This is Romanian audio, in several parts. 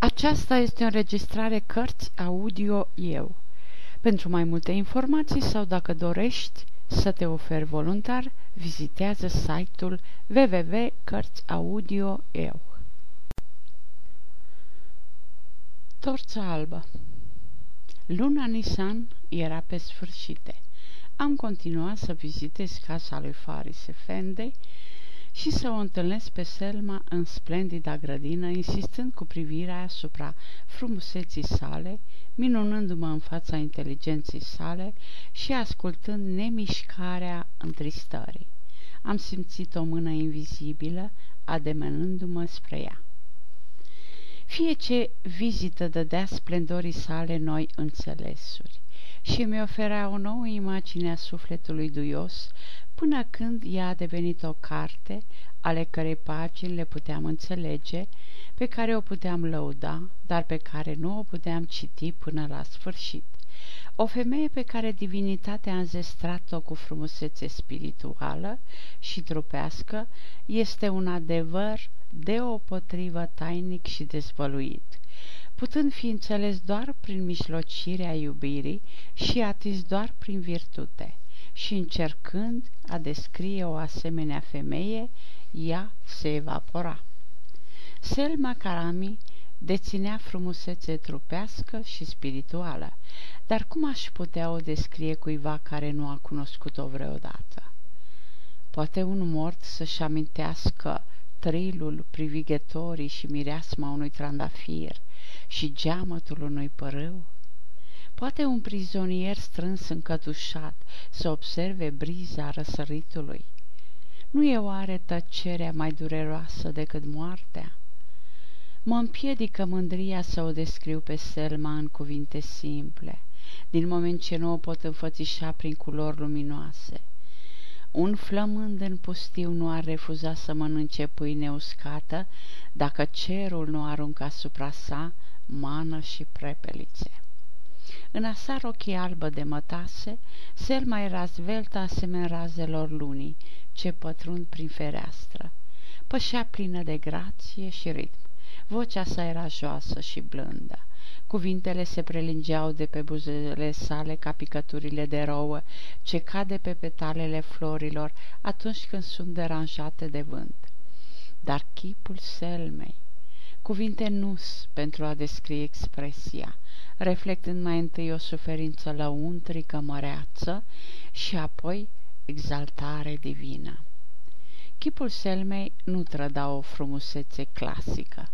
Aceasta este o înregistrare Cărți Audio Eu. Pentru mai multe informații sau dacă dorești să te oferi voluntar, vizitează site-ul www.cărțiaudio.eu. Torța albă. Luna Nisan era pe sfârșit. Am continuat să vizitez casa lui Faris Effendi și să o întâlnesc pe Selma în splendida grădină, insistând cu privirea asupra frumuseții sale, minunându-mă în fața inteligenței sale și ascultând nemișcarea întristării. Am simțit o mână invizibilă ademenându-mă spre ea. Fie ce vizită dădea splendorii sale noi înțelesuri și mi oferea o nouă imagine a sufletului duios, până când ea a devenit o carte ale cărei pagini le puteam înțelege, pe care o puteam lăuda, dar pe care nu o puteam citi până la sfârșit. O femeie pe care divinitatea a înzestrat-o cu frumusețe spirituală și trupească este un adevăr deopotrivă tainic și dezvăluit, putând fi înțeles doar prin mijlocirea iubirii și atins doar prin virtute. Și încercând a descrie o asemenea femeie, ea se evapora. Selma Karami deținea frumusețe trupească și spirituală, dar cum aș putea o descrie cuiva care nu a cunoscut-o vreodată? Poate un mort să-și amintească trilul privighetorii și mireasma unui trandafir și geamătul unui părâu? Poate un prizonier strâns încătușat să observe briza răsăritului? Nu e oare tăcerea mai dureroasă decât moartea? Mă împiedică mândria să o descriu pe Selma în cuvinte simple, din moment ce nu o pot înfățișa prin culori luminoase. Un flămând în pustiu nu ar refuza să mănânce pâine uscată dacă cerul nu arunca asupra sa mană și prepelițe. În asa rochie albă de mătase, Selma era zveltă asemenea razelor lunii, ce pătrund prin fereastră. Pășea plină de grație și ritm. Vocea sa era joasă și blândă. Cuvintele se prelingeau de pe buzele sale ca picăturile de rouă ce cade pe petalele florilor atunci când sunt deranjate de vânt. Dar chipul Selmei, cuvinte nus pentru a descrie expresia, reflectând mai întâi o suferință lăuntrică măreață și apoi exaltare divină. Chipul Selmei nu trăda o frumusețe clasică.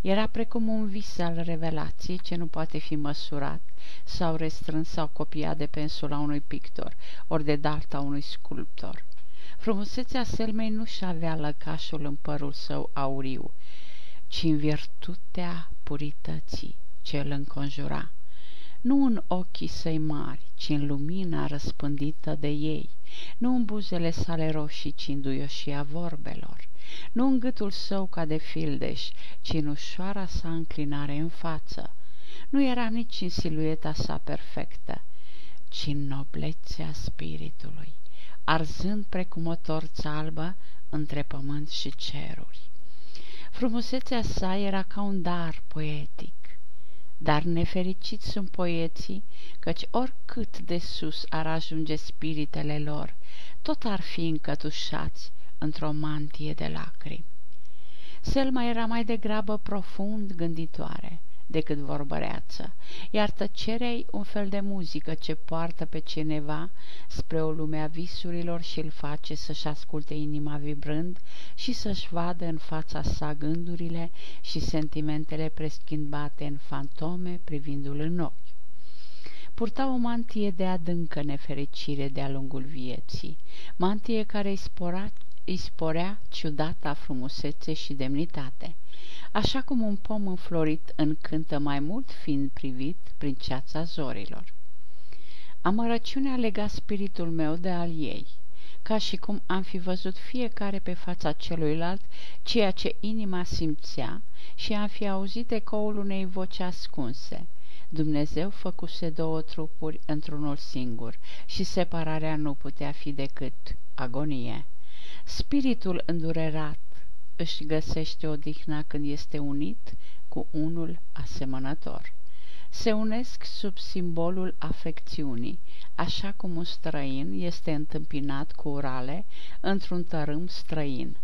Era precum un vis al revelației ce nu poate fi măsurat sau restrâns sau copiat de pensula unui pictor, ori de dalta unui sculptor. Frumusețea Selmei nu și avea lăcașul în părul său auriu, ci în virtutea purității ce îl înconjura, nu în ochii săi mari, ci în lumina răspândită de ei, nu în buzele sale roșii, ci în duioșia vorbelor, nu în gâtul său ca de fildeș, ci în ușoara sa înclinare în față. Nu era nici în silueta sa perfectă, ci în noblețea spiritului, arzând precum o torță albă între pământ și ceruri. Frumusețea sa era ca un dar poetic, dar nefericiți sunt poeții, căci oricât de sus ar ajunge spiritele lor, tot ar fi încătușați într-o mantie de lacrimi. Selma era mai degrabă profund gânditoare decât vorbăreață, iar tăcerea-i un fel de muzică ce poartă pe cineva spre o lume a visurilor și îl face să-și asculte inima vibrând și să-și vadă în fața sa gândurile și sentimentele preschimbate în fantome privindu-l în ochi. Purta o mantie de adâncă nefericire de-a lungul vieții, mantie care îi sporea ciudata frumusețe și demnitate, așa cum un pom înflorit încântă mai mult fiind privit prin ceața zorilor. Amărăciunea lega spiritul meu de al ei, ca și cum am fi văzut fiecare pe fața celuilalt ceea ce inima simțea și am fi auzit ecoul unei voci ascunse. Dumnezeu făcuse două trupuri într-unul singur și separarea nu putea fi decât agonie. Spiritul îndurerat își găsește odihna când este unit cu unul asemănător. Se unesc sub simbolul afecțiunii, așa cum un străin este întâmpinat cu urale într-un tărâm străin.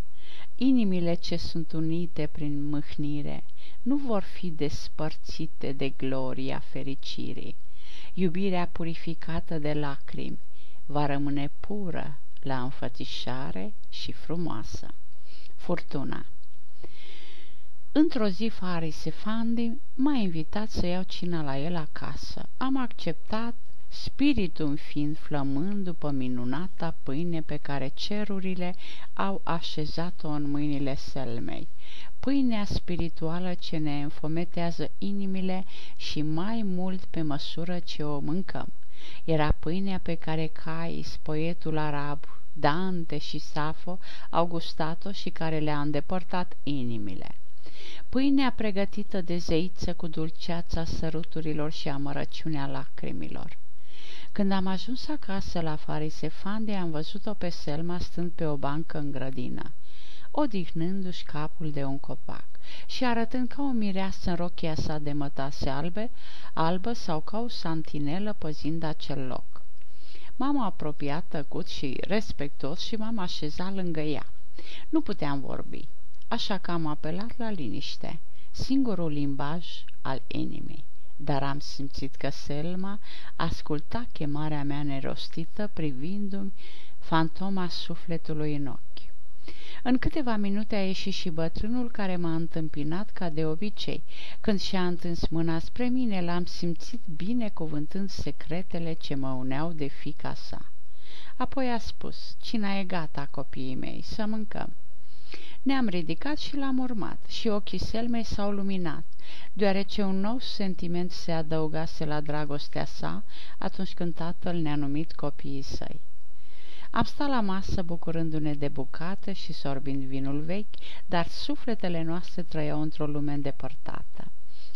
Inimile ce sunt unite prin mâhnire nu vor fi despărțite de gloria fericirii. Iubirea purificată de lacrimi va rămâne pură la înfățișare și frumoasă. Furtuna. Într-o zi, Faris Effendi m-a invitat să iau cina la el acasă. Am acceptat, spiritul fiind flămând după minunata pâine pe care cerurile au așezat-o în mâinile Selmei, pâinea spirituală ce ne înfometează inimile și mai mult pe măsură ce o mâncăm. Era pâinea pe care Qays, poetul arab, Dante și Safo au gustat-o și care le-a îndepărtat inimile. Pâinea pregătită de zeiță cu dulceața săruturilor și amărăciunea lacrimilor. Când am ajuns acasă la Faris Effendi, am văzut-o pe Selma stând pe o bancă în grădină, odihnându-și capul de un copac și arătând ca o mireasă în rochia sa de mătase albă sau ca o santinelă păzind acel loc. M-am apropiat tăcut și respectos și m-am așezat lângă ea. Nu puteam vorbi, așa că am apelat la liniște, singurul limbaj al inimii. Dar am simțit că Selma asculta chemarea mea nerostită, privindu-mi fantoma sufletului în ochi. În câteva minute a ieșit și bătrânul care m-a întâmpinat ca de obicei. Când și-a întins mâna spre mine, l-am simțit binecuvântând secretele ce mă uneau de fiica sa. Apoi a spus: "Cina e gata, copiii mei, să mâncăm." Ne-am ridicat și l-am urmat și ochii Selmei s-au luminat, deoarece un nou sentiment se adăugase la dragostea sa atunci când tatăl ne-a numit copiii săi. Am stat la masă bucurându-ne de bucate și sorbind vinul vechi, dar sufletele noastre trăiau într-o lume îndepărtată.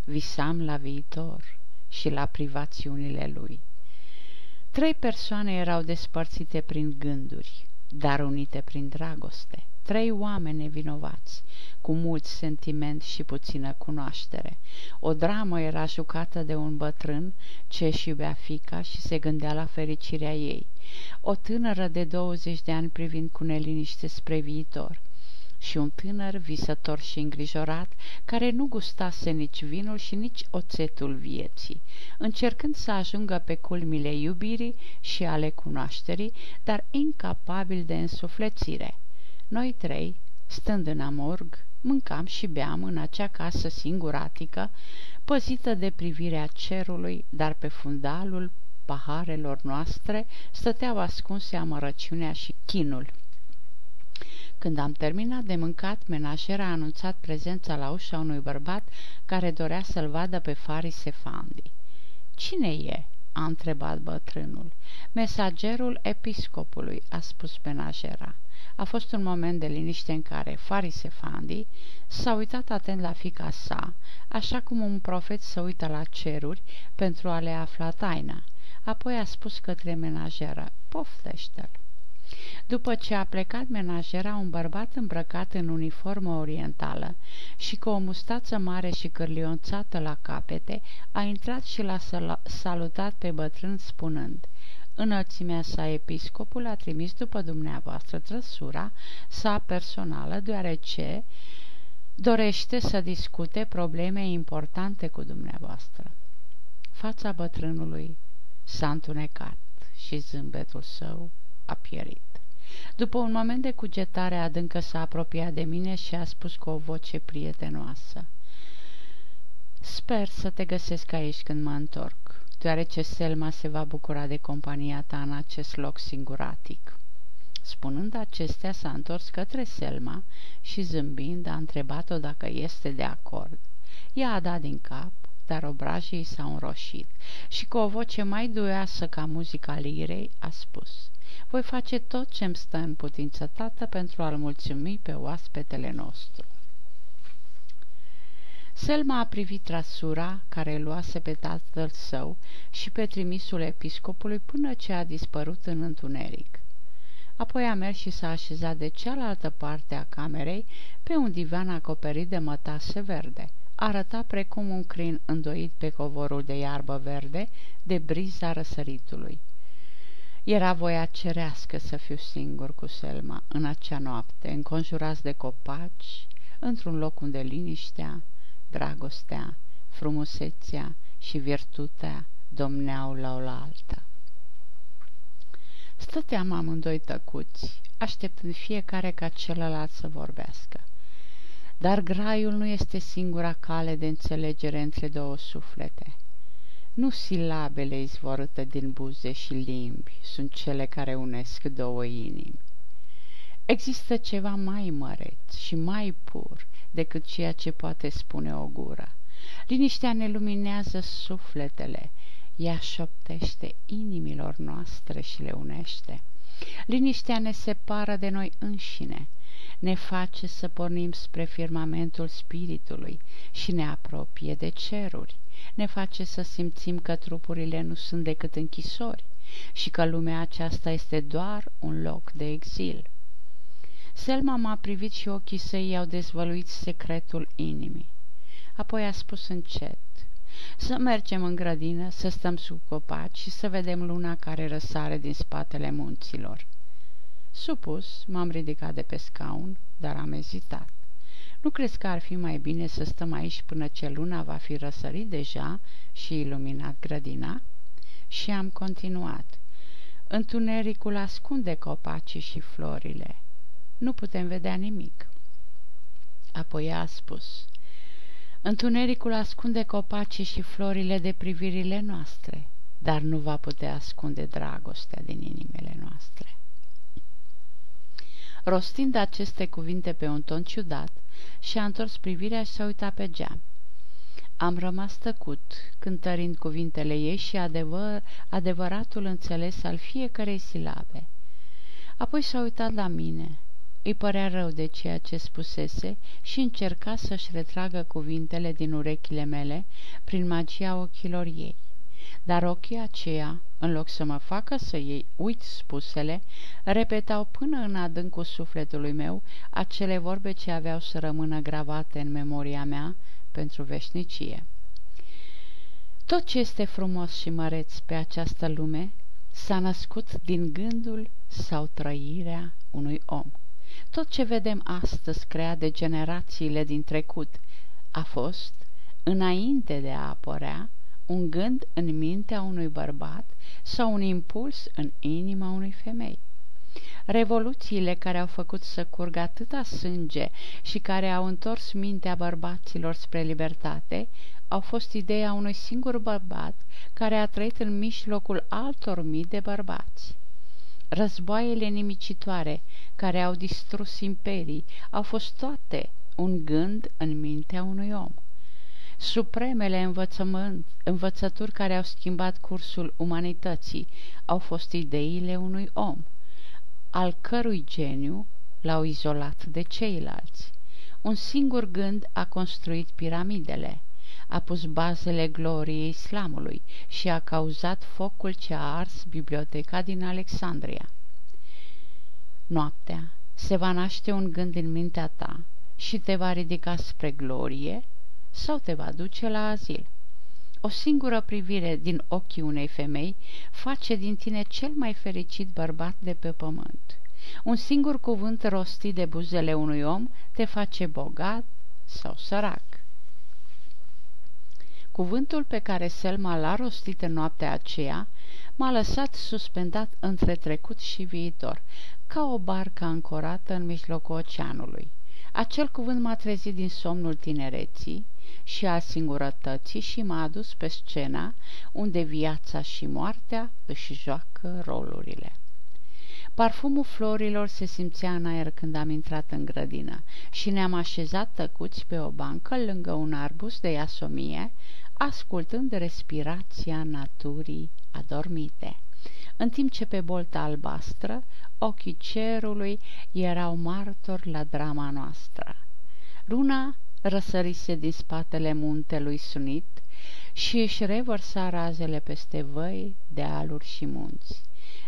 Visam la viitor și la privațiunile lui. Trei persoane erau despărțite prin gânduri, dar unite prin dragoste. Trei oameni nevinovați, cu mult sentiment și puțină cunoaștere. O dramă era jucată de un bătrân ce își iubea fiica și se gândea la fericirea ei, o tânără de 20 de ani privind cu neliniște spre viitor și un tânăr visător și îngrijorat care nu gustase nici vinul și nici oțetul vieții, încercând să ajungă pe culmile iubirii și ale cunoașterii, dar incapabil de însuflețire. Noi trei, stând în amorg, mâncam și beam în acea casă singuratică, păzită de privirea cerului, dar pe fundalul paharelor noastre stăteau ascunse amărăciunea și chinul. Când am terminat de mâncat, menajera a anunțat prezența la ușa unui bărbat care dorea să-l vadă pe Faris Effendi. "Cine e?" a întrebat bătrânul. "Mesagerul episcopului," a spus menajera. A fost un moment de liniște în care Faris Effendi s-a uitat atent la fiica sa, așa cum un profet se uită la ceruri pentru a le afla taina. Apoi a spus către menajeră: "Poftește-l." După ce a plecat menajera, un bărbat îmbrăcat în uniformă orientală și cu o mustață mare și cârlionțată la capete a intrat și l-a salutat pe bătrân spunând: "Înălțimea sa, episcopul a trimis după dumneavoastră trăsura sa personală, deoarece dorește să discute probleme importante cu dumneavoastră." Fața bătrânului s-a întunecat și zâmbetul său a pierit. După un moment de cugetare adâncă s-a apropiat de mine și a spus cu o voce prietenoasă: "Sper să te găsesc aici când mă întorc, deoarece Selma se va bucura de compania ta în acest loc singuratic." Spunând acestea, s-a întors către Selma și zâmbind a întrebat-o dacă este de acord. Ea a dat din cap, dar obrajii s-au înroșit și cu o voce mai duioasă ca muzica lirei a spus: "Voi face tot ce-mi stă în putință, tată, pentru a-l mulțumi pe oaspetele nostru." Selma a privit trasura care luase pe tatăl său și pe trimisul episcopului până ce a dispărut în întuneric. Apoi a mers și s-a așezat de cealaltă parte a camerei, pe un divan acoperit de mătase verde. Arăta precum un crin îndoit pe covorul de iarbă verde, de briza răsăritului. Era voia cerească să fiu singur cu Selma în acea noapte, înconjurați de copaci, într-un loc unde liniștea, dragostea, frumusețea și virtutea domneau la oaltă. Stăteam amândoi tăcuți, așteptând fiecare ca celălalt să vorbească. Dar graiul nu este singura cale de înțelegere între două suflete. Nu silabele izvorâte din buze și limbi sunt cele care unesc două inimi. Există ceva mai măreț și mai pur decât ceea ce poate spune o gură. Liniștea ne luminează sufletele, ea șoptește inimilor noastre și le unește. Liniștea ne separă de noi înșine, ne face să pornim spre firmamentul spiritului și ne apropie de ceruri, ne face să simțim că trupurile nu sunt decât închisori și că lumea aceasta este doar un loc de exil. Selma m-a privit și ochii săi i-au dezvăluit secretul inimii. Apoi a spus încet: să mergem în grădină, să stăm sub copaci și să vedem luna care răsare din spatele munților. Supus, m-am ridicat de pe scaun, dar am ezitat. Nu crezi că ar fi mai bine să stăm aici până ce luna va fi răsărit deja și iluminat grădina? Și am continuat. Întunericul ascunde copacii și florile. Nu putem vedea nimic. Apoi a spus: întunericul ascunde copacii și florile de privirile noastre, dar nu va putea ascunde dragostea din inimile noastre. Rostind aceste cuvinte pe un ton ciudat, și-a întors privirea și s-a uitat pe geam. Am rămas tăcut, cântărind cuvintele ei și adevăratul înțeles al fiecărei silabe. Apoi s-a uitat la mine. Îi părea rău de ceea ce spusese și încerca să-și retragă cuvintele din urechile mele prin magia ochilor ei. Dar ochii aceia, în loc să mă facă să uit spusele, repetau până în adâncul sufletului meu acele vorbe ce aveau să rămână gravate în memoria mea pentru veșnicie. Tot ce este frumos și măreț pe această lume s-a născut din gândul sau trăirea unui om. Tot ce vedem astăzi, creat de generațiile din trecut, a fost, înainte de a apărea, un gând în mintea unui bărbat sau un impuls în inima unei femei. Revoluțiile care au făcut să curgă atâta sânge și care au întors mintea bărbaților spre libertate au fost ideea unui singur bărbat care a trăit în mijlocul altor mii de bărbați. Războaiele nimicitoare care au distrus imperii au fost toate un gând în mintea unui om. Supremele învățături care au schimbat cursul umanității au fost ideile unui om, al cărui geniu l-au izolat de ceilalți. Un singur gând a construit piramidele, a pus bazele gloriei islamului și a cauzat focul ce a ars biblioteca din Alexandria. Noaptea se va naște un gând în mintea ta și te va ridica spre glorie sau te va duce la azil. O singură privire din ochii unei femei face din tine cel mai fericit bărbat de pe pământ. Un singur cuvânt rostit de buzele unui om te face bogat sau sărac. Cuvântul pe care Selma l-a rostit în noaptea aceea m-a lăsat suspendat între trecut și viitor, ca o barcă ancorată în mijlocul oceanului. Acel cuvânt m-a trezit din somnul tinereții și al singurătății și m-a adus pe scena unde viața și moartea își joacă rolurile. Parfumul florilor se simțea în aer când am intrat în grădină și ne-am așezat tăcuți pe o bancă lângă un arbust de iasomie, ascultând respirația naturii adormite, în timp ce pe bolta albastră ochii cerului erau martori la drama noastră. Luna răsărise din spatele muntelui Sunit și își revărsa razele peste văi, dealuri și munți.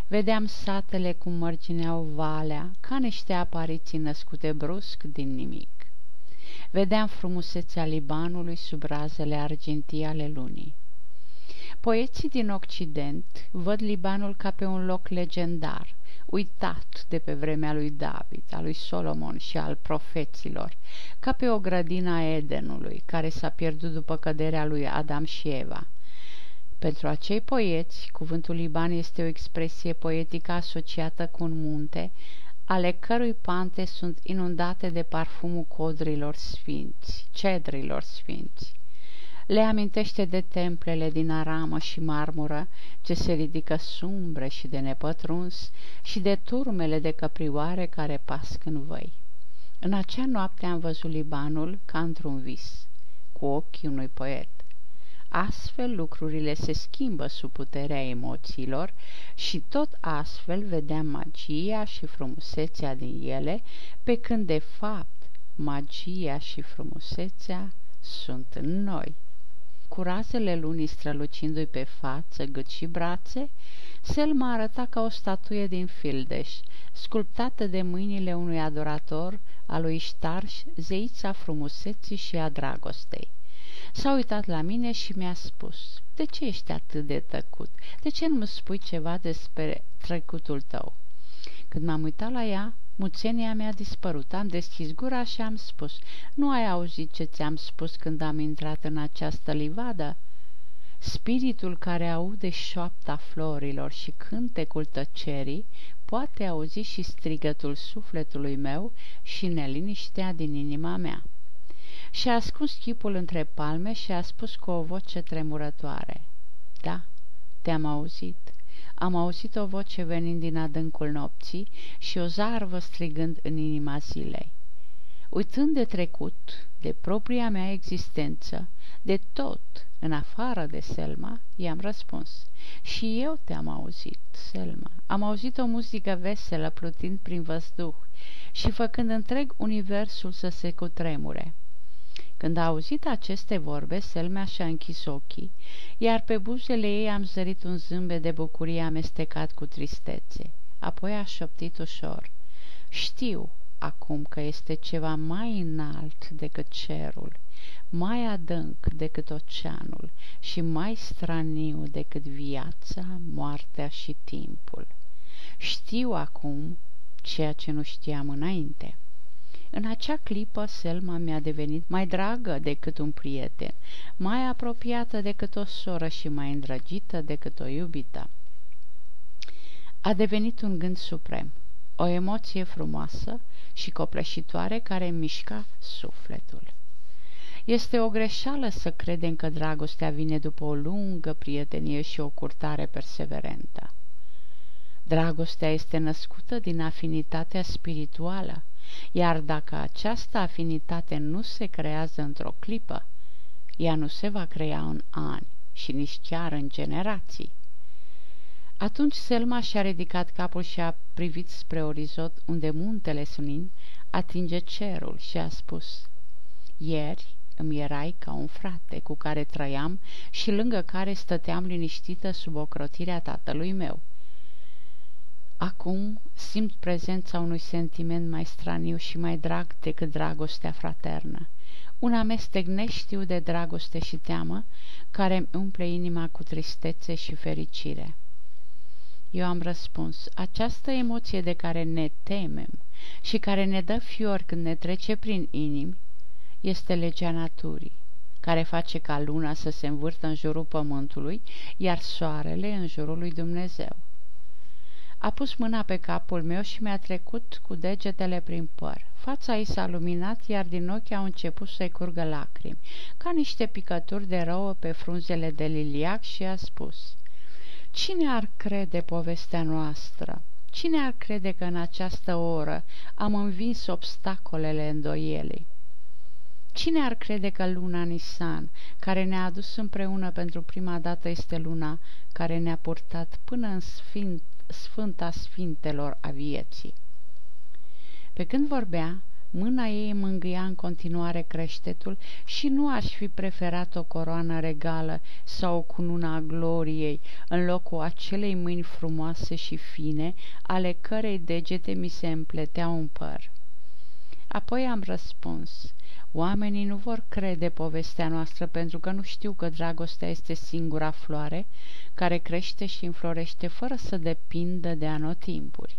Vedeam satele cum mărgineau valea, ca niște apariții născute brusc din nimic. Vedeam frumusețea Libanului sub razele argintii ale lunii. Poeții din Occident văd Libanul ca pe un loc legendar, uitat de pe vremea lui David, a lui Solomon și al profeților, ca pe o grădină a Edenului, care s-a pierdut după căderea lui Adam și Eva. Pentru acei poeți, cuvântul Liban este o expresie poetică asociată cu un munte, ale cărui pante sunt inundate de parfumul cedrilor sfinți. Le amintește de templele din aramă și marmură, ce se ridică sumbre și de nepătruns, și de turmele de căprioare care pasc în văi. În acea noapte am văzut Libanul ca într-un vis, cu ochii unui poet. Astfel lucrurile se schimbă sub puterea emoțiilor și tot astfel vedeam magia și frumusețea din ele, pe când de fapt magia și frumusețea sunt în noi. Cu razele lunii strălucindu-i pe față, gât și brațe, Selma arăta ca o statuie din fildeș, sculptată de mâinile unui adorator al lui Ștarș, zeița frumuseții și a dragostei. S-a uitat la mine și mi-a spus: „De ce ești atât de tăcut? De ce nu-mi spui ceva despre trecutul tău?” Când m-am uitat la ea, muțenia mi-a dispărut. Am deschis gura și am spus: „Nu ai auzit ce ți-am spus când am intrat în această livadă? Spiritul care aude șoapta florilor și cântecul tăcerii poate auzi și strigătul sufletului meu și neliniștea din inima mea.” Și-a ascuns chipul între palme și a spus cu o voce tremurătoare: „Da, te-am auzit. Am auzit o voce venind din adâncul nopții și o zarvă strigând în inima zilei.” Uitând de trecut, de propria mea existență, de tot, în afară de Selma, i-am răspuns: „Și eu te-am auzit, Selma. Am auzit o muzică veselă plutind prin văzduh și făcând întreg universul să se cutremure.” Când a auzit aceste vorbe, Selma și-a închis ochii, iar pe buzele ei am zărit un zâmbet de bucurie amestecat cu tristețe. Apoi a șoptit ușor: „Știu acum că este ceva mai înalt decât cerul, mai adânc decât oceanul și mai straniu decât viața, moartea și timpul. Știu acum ceea ce nu știam înainte.” În acea clipă, Selma mi-a devenit mai dragă decât un prieten, mai apropiată decât o soră și mai îndrăgită decât o iubită. A devenit un gând suprem, o emoție frumoasă și copleșitoare care mișca sufletul. Este o greșeală să credem că dragostea vine după o lungă prietenie și o curtare perseverentă. Dragostea este născută din afinitatea spirituală, iar dacă această afinitate nu se creează într-o clipă, ea nu se va crea în ani și nici chiar în generații. Atunci Selma și-a ridicat capul și a privit spre orizont, unde muntele Sunit atinge cerul, și a spus: „Ieri îmi erai ca un frate cu care trăiam și lângă care stăteam liniștită sub ocrotirea tatălui meu. Acum simt prezența unui sentiment mai straniu și mai drag decât dragostea fraternă, un amestec neștiu de dragoste și teamă care îmi umple inima cu tristețe și fericire.” Eu am răspuns: „Această emoție de care ne temem și care ne dă fiori când ne trece prin inimi este legea naturii, care face ca luna să se învârtă în jurul pământului, iar soarele în jurul lui Dumnezeu.” A pus mâna pe capul meu și mi-a trecut cu degetele prin păr. Fața ei s-a luminat, iar din ochi au început să-i curgă lacrimi, ca niște picături de rouă pe frunzele de liliac, și a spus: „Cine ar crede povestea noastră? Cine ar crede că în această oră am învins obstacolele îndoielii? Cine ar crede că luna Nisan, care ne-a adus împreună pentru prima dată, este luna care ne-a purtat până în Sfânta Sfintelor a vieții?” Pe când vorbea, Mâna ei mângâia în continuare creștetul și nu aș fi preferat o coroană regală sau o cunună a gloriei în locul acelei mâini frumoase și fine, ale cărei degete mi se împleteau în păr. Apoi am răspuns: oamenii nu vor crede povestea noastră pentru că nu știu că dragostea este singura floare care crește și înflorește fără să depindă de anotimpuri.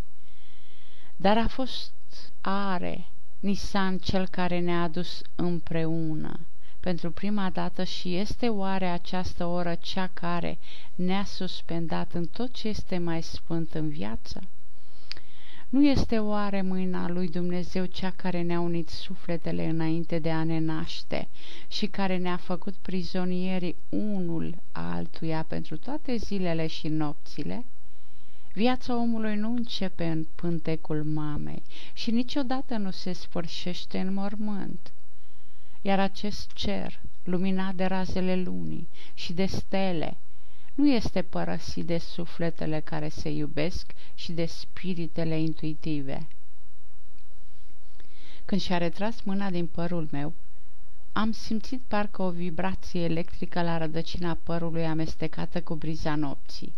Dar a fost are Nisan cel care ne-a adus împreună pentru prima dată și este oare această oră cea care ne-a suspendat în tot ce este mai sfânt în viață? Nu este oare mâna lui Dumnezeu cea care ne-a unit sufletele înainte de a ne naște și care ne-a făcut prizonierii unul altuia pentru toate zilele și nopțile? Viața omului nu începe în pântecul mamei și niciodată nu se sfârșește în mormânt. Iar acest cer, luminat de razele lunii și de stele, nu este părăsit de sufletele care se iubesc și de spiritele intuitive. Când și-a retras mâna din părul meu, am simțit parcă o vibrație electrică la rădăcina părului amestecată cu briza nopții.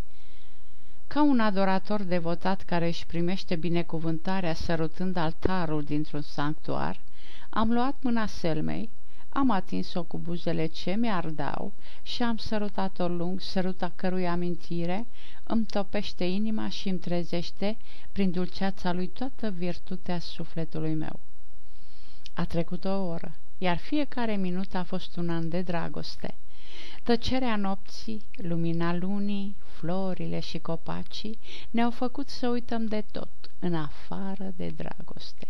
Ca un adorator devotat care își primește binecuvântarea sărutând altarul dintr-un sanctuar, am luat mâna Selmei, am atins-o cu buzele ce mi-ardau și am sărutat-o lung, săruta cărui amintire îmi topește inima și îmi trezește prin dulceața lui toată virtutea sufletului meu. A trecut o oră, iar fiecare minut a fost un an de dragoste. Tăcerea nopții, lumina lunii, florile și copacii ne-au făcut să uităm de tot, în afară de dragoste.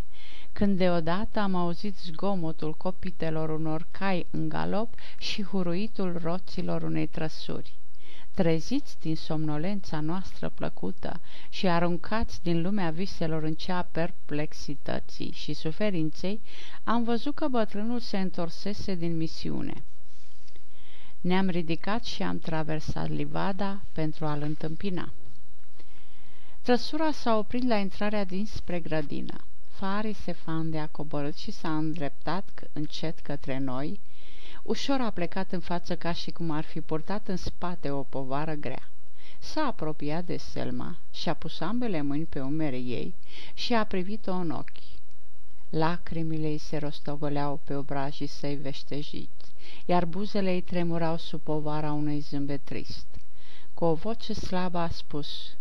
Când deodată am auzit zgomotul copitelor unor cai în galop și huruitul roților unei trăsuri. Treziți din somnolența noastră plăcută și aruncați din lumea viselor în cea a perplexității și suferinței, am văzut că bătrânul se întorsese din misiune. Ne-am ridicat și am traversat livada pentru a-l întâmpina. Trăsura s-a oprit la intrarea dinspre grădină. Faris Effendi a coborât și s-a îndreptat încet către noi. Ușor a plecat în față ca și cum ar fi purtat în spate o povară grea. S-a apropiat de Selma și a pus ambele mâini pe umerii ei și a privit-o în ochi. Lacrimile ei se rostogoleau pe obrajii săi veștejiți, iar buzele ei tremurau sub povara unui zâmbet trist. Cu o voce slabă a spus: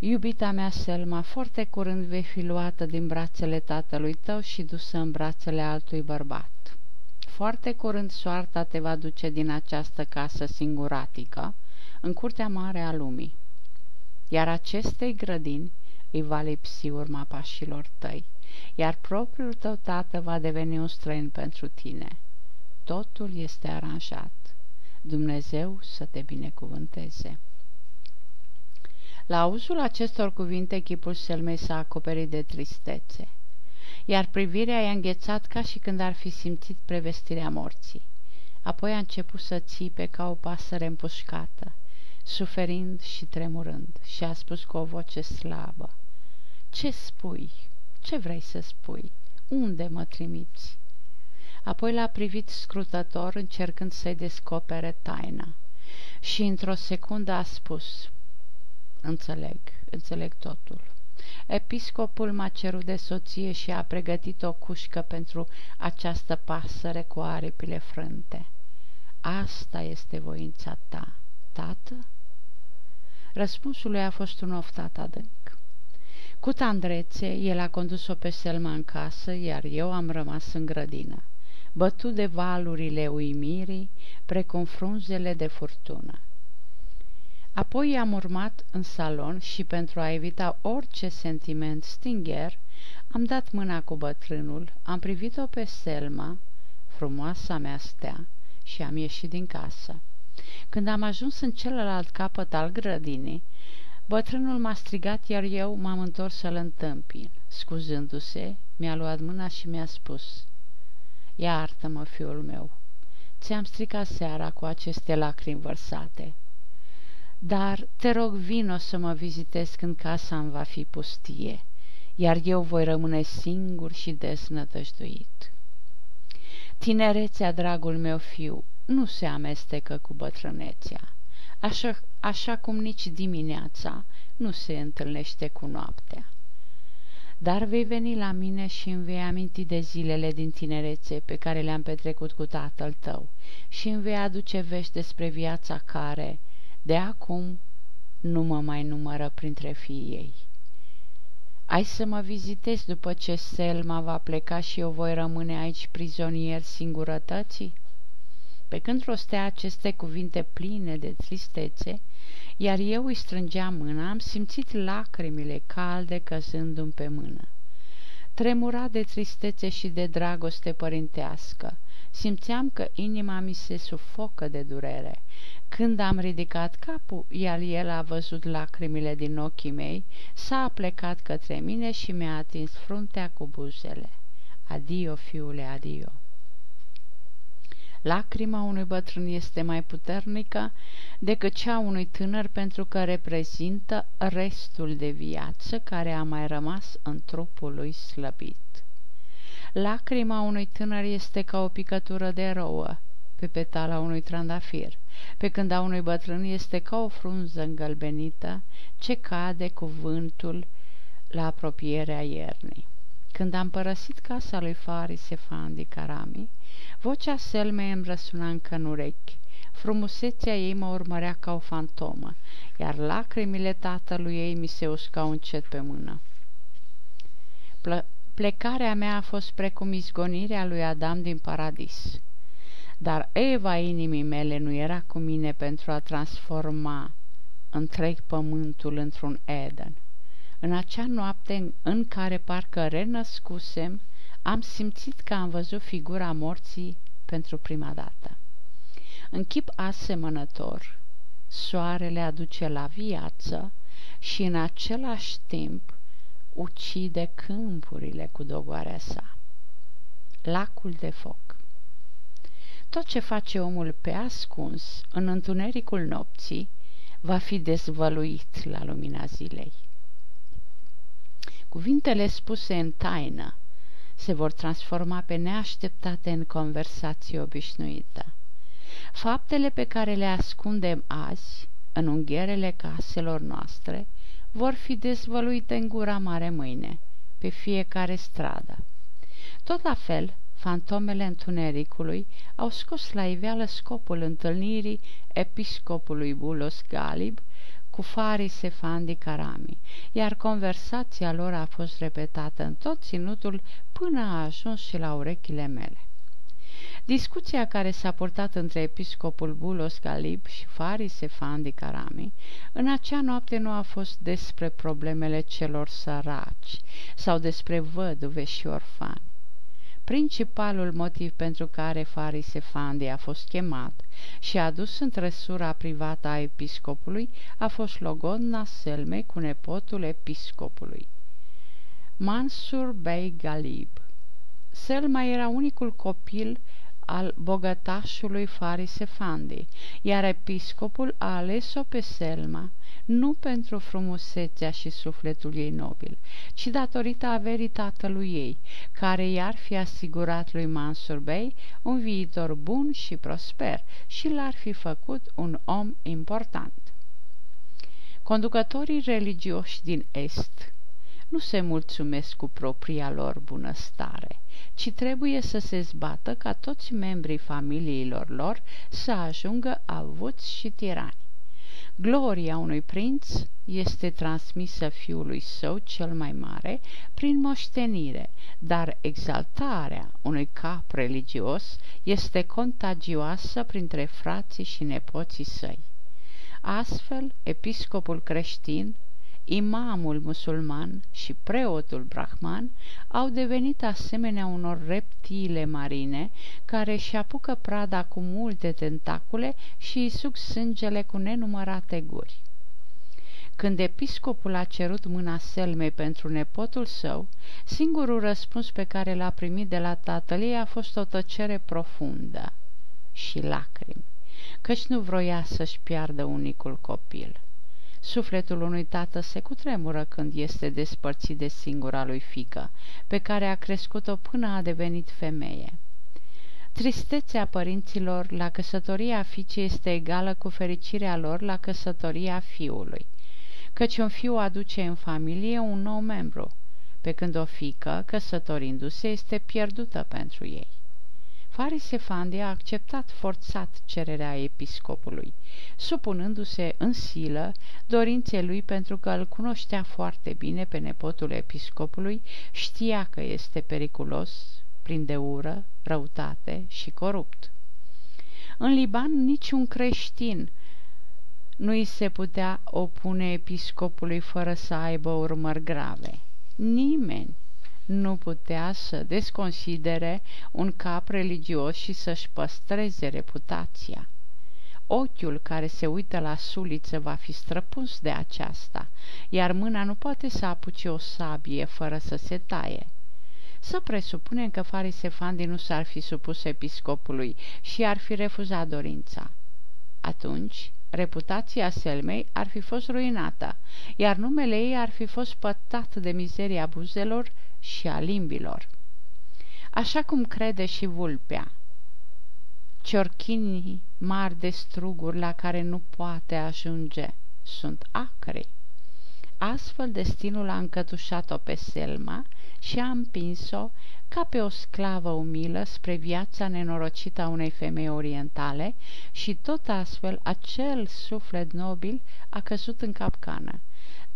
"Iubita mea Selma, foarte curând vei fi luată din brațele tatălui tău și dusă în brațele altui bărbat. Foarte curând soarta te va duce din această casă singuratică în curtea mare a lumii, iar acestei grădini îi va lipsi urma pașilor tăi, iar propriul tău tată va deveni un străin pentru tine. Totul este aranjat. Dumnezeu să te binecuvânteze." La auzul acestor cuvinte, chipul Selmei s-a acoperit de tristețe, iar privirea i-a înghețat ca și când ar fi simțit prevestirea morții. Apoi a început să țipe ca o pasăre împușcată, suferind și tremurând, și a spus cu o voce slabă: "Ce spui? Ce vrei să spui? Unde mă trimiți?" Apoi l-a privit scrutător, încercând să-i descopere taina, și într-o secundă a spus: "Înțeleg, înțeleg totul. Episcopul m-a cerut de soție și a pregătit o cușcă pentru această pasăre cu aripile frânte. Asta este voința ta, tată?" Răspunsul lui a fost un oftat adânc. Cu tandrețe, el a condus-o pe Selma în casă, iar eu am rămas în grădină, bătut de valurile uimirii, precum frunzele de furtună. Apoi i-am urmat în salon și, pentru a evita orice sentiment stingher, am dat mâna cu bătrânul, am privit-o pe Selma, frumoasa mea stea, și am ieșit din casă. Când am ajuns în celălalt capăt al grădinii, bătrânul m-a strigat, iar eu m-am întors să-l întâmpin. Scuzându-se, mi-a luat mâna și mi-a spus: "Iartă-mă, fiul meu, ți-am stricat seara cu aceste lacrimi vărsate. Dar te rog, vino să mă vizitezi când casa îmi va fi pustie. iar eu voi rămâne singur și desnătăjduit. Tinerețea, dragul meu fiu, nu se amestecă cu bătrânețea, așa cum nici dimineața nu se întâlnește cu noaptea. Dar vei veni la mine și îmi vei aminti de zilele din tinerețe pe care le-am petrecut cu tatăl tău și îmi vei aduce vești despre viața care, de acum, nu mă mai numără printre fiii ei. Ai să mă vizitezi după ce Selma va pleca și eu voi rămâne aici prizonier singurătății? Pe când rostea aceste cuvinte pline de tristețe, iar eu îi strângeam mâna, am simțit lacrimile calde căzându-mi pe mână. Tremura de tristețe și de dragoste părintească. Simțeam că inima mi se sufocă de durere. Când am ridicat capul, iar el a văzut lacrimile din ochii mei, s-a aplecat către mine și mi-a atins fruntea cu buzele. Adio, fiule, adio! Lacrima unui bătrân este mai puternică decât cea unui tânăr pentru că reprezintă restul de viață care a mai rămas în trupul lui slăbit. Lacrima unui tânăr este ca o picătură de rouă pe petala unui trandafir, pe când a unui bătrân este ca o frunză îngălbenită ce cade cu vântul la apropierea iernii. Când am părăsit casa lui Faris Effendi Karami, vocea Selmei îmi răsuna încă în urechi. Frumusețea ei mă urmărea ca o fantomă, iar lacrimile tatălui ei mi se uscau încet pe mână. Plecarea mea a fost precum izgonirea lui Adam din paradis. Dar Eva inimii mele nu era cu mine pentru a transforma întreg pământul într-un Eden. În acea noapte în care parcă renăscusem, am simțit că am văzut figura morții pentru prima dată. În chip asemănător, soarele aduce la viață și în același timp ucide câmpurile cu dogoarea sa. Lacul de foc. Tot ce face omul pe ascuns, în întunericul nopții, va fi dezvăluit la lumina zilei. Cuvintele spuse în taină se vor transforma pe neașteptate în conversație obișnuită. Faptele pe care le ascundem azi, în unghierele caselor noastre, vor fi dezvăluite în gura mare mâine, pe fiecare stradă. Tot la fel, fantomele întunericului au scos la iveală scopul întâlnirii episcopului Bulos Ghalib cu Faris Effendi Karami, iar conversația lor a fost repetată în tot ținutul până a ajuns și la urechile mele. Discuția care s-a purtat între episcopul Bulos Ghalib și Faris Effendi Karami în acea noapte nu a fost despre problemele celor săraci sau despre văduve și orfani. Principalul motiv pentru care Faris Effendi a fost chemat și adus în trăsura privată a episcopului a fost logodna Selmei cu nepotul episcopului, Mansour Bey Ghalib. Selma era unicul copil al bogătașului Faris Effendi, iar episcopul a ales-o pe Selma nu pentru frumusețea și sufletul ei nobil, ci datorită averii tatălui ei, care i-ar fi asigurat lui Mansour Bey un viitor bun și prosper și l-ar fi făcut un om important. Conducătorii religioși din Est nu se mulțumesc cu propria lor bunăstare, ci trebuie să se zbată ca toți membrii familiilor lor să ajungă avuți și tirani. Gloria unui prinț este transmisă fiului său cel mai mare prin moștenire, dar exaltarea unui cap religios este contagioasă printre frații și nepoții săi. Astfel, episcopul creștin, imamul musulman și preotul brahman au devenit asemenea unor reptile marine care își apucă prada cu multe tentacule și îi suc sângele cu nenumărate guri. Când episcopul a cerut mâna Selmei pentru nepotul său, singurul răspuns pe care l-a primit de la tatăl ei a fost o tăcere profundă și lacrimi, căci nu vroia să-și piardă unicul copil. Sufletul unui tată se cutremură când este despărțit de singura lui fiică, pe care a crescut-o până a devenit femeie. Tristețea părinților la căsătoria fiicei este egală cu fericirea lor la căsătoria fiului, căci un fiu aduce în familie un nou membru, pe când o fiică, căsătorindu-se, este pierdută pentru ei. Faris Effendi a acceptat forțat cererea episcopului, supunându-se în silă dorinței lui pentru că îl cunoștea foarte bine pe nepotul episcopului, știa că este periculos, plin de ură, răutate și corupt. În Liban niciun creștin nu îi se putea opune episcopului fără să aibă urmări grave. Nimeni nu putea să desconsidere un cap religios și să-și păstreze reputația. Ochiul care se uită la suliță va fi străpuns de aceasta, iar mâna nu poate să apuce o sabie fără să se taie. Să presupunem că Faris Effendi nu s-ar fi supus episcopului și ar fi refuzat dorința. Atunci, reputația Selmei ar fi fost ruinată, iar numele ei ar fi fost pătat de mizeria buzelor și a limbilor. Așa cum crede și vulpea, ciorchinii mari de struguri la care nu poate ajunge sunt acri. Astfel, destinul a încătușat-o pe Selma și a împins-o ca pe o sclavă umilă spre viața nenorocită a unei femei orientale și tot astfel acel suflet nobil a căzut în capcană,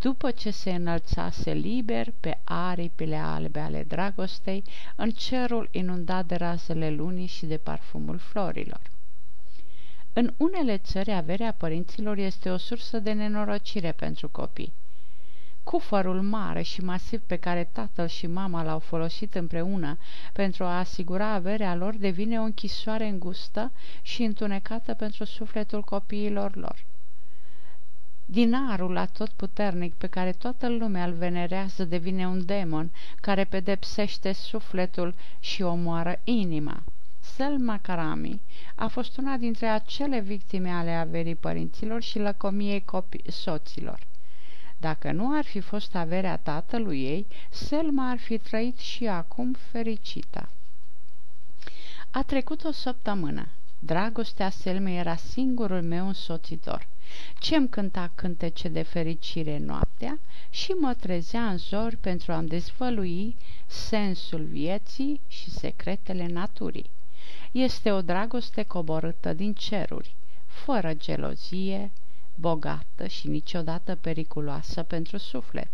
după ce se înălțase liber pe aripile albe ale dragostei în cerul inundat de razele lunii și de parfumul florilor. În unele țări, averea părinților este o sursă de nenorocire pentru copii. Cufărul mare și masiv pe care tatăl și mama l-au folosit împreună pentru a asigura averea lor devine o închisoare îngustă și întunecată pentru sufletul copiilor lor. Dinarul atotputernic pe care toată lumea îl venerează devine un demon care pedepsește sufletul și omoară inima. Selma Karami a fost una dintre acele victime ale averii părinților și lăcomiei soților. Dacă nu ar fi fost averea tatălui ei, Selma ar fi trăit și acum fericită. A trecut o săptămână. Dragostea Selmei era singurul meu însoțitor. Ce-mi cânta cântece de fericire noaptea și mă trezea în zori pentru a-mi dezvălui sensul vieții și secretele naturii. Este o dragoste coborâtă din ceruri, fără gelozie, bogată și niciodată periculoasă pentru suflet.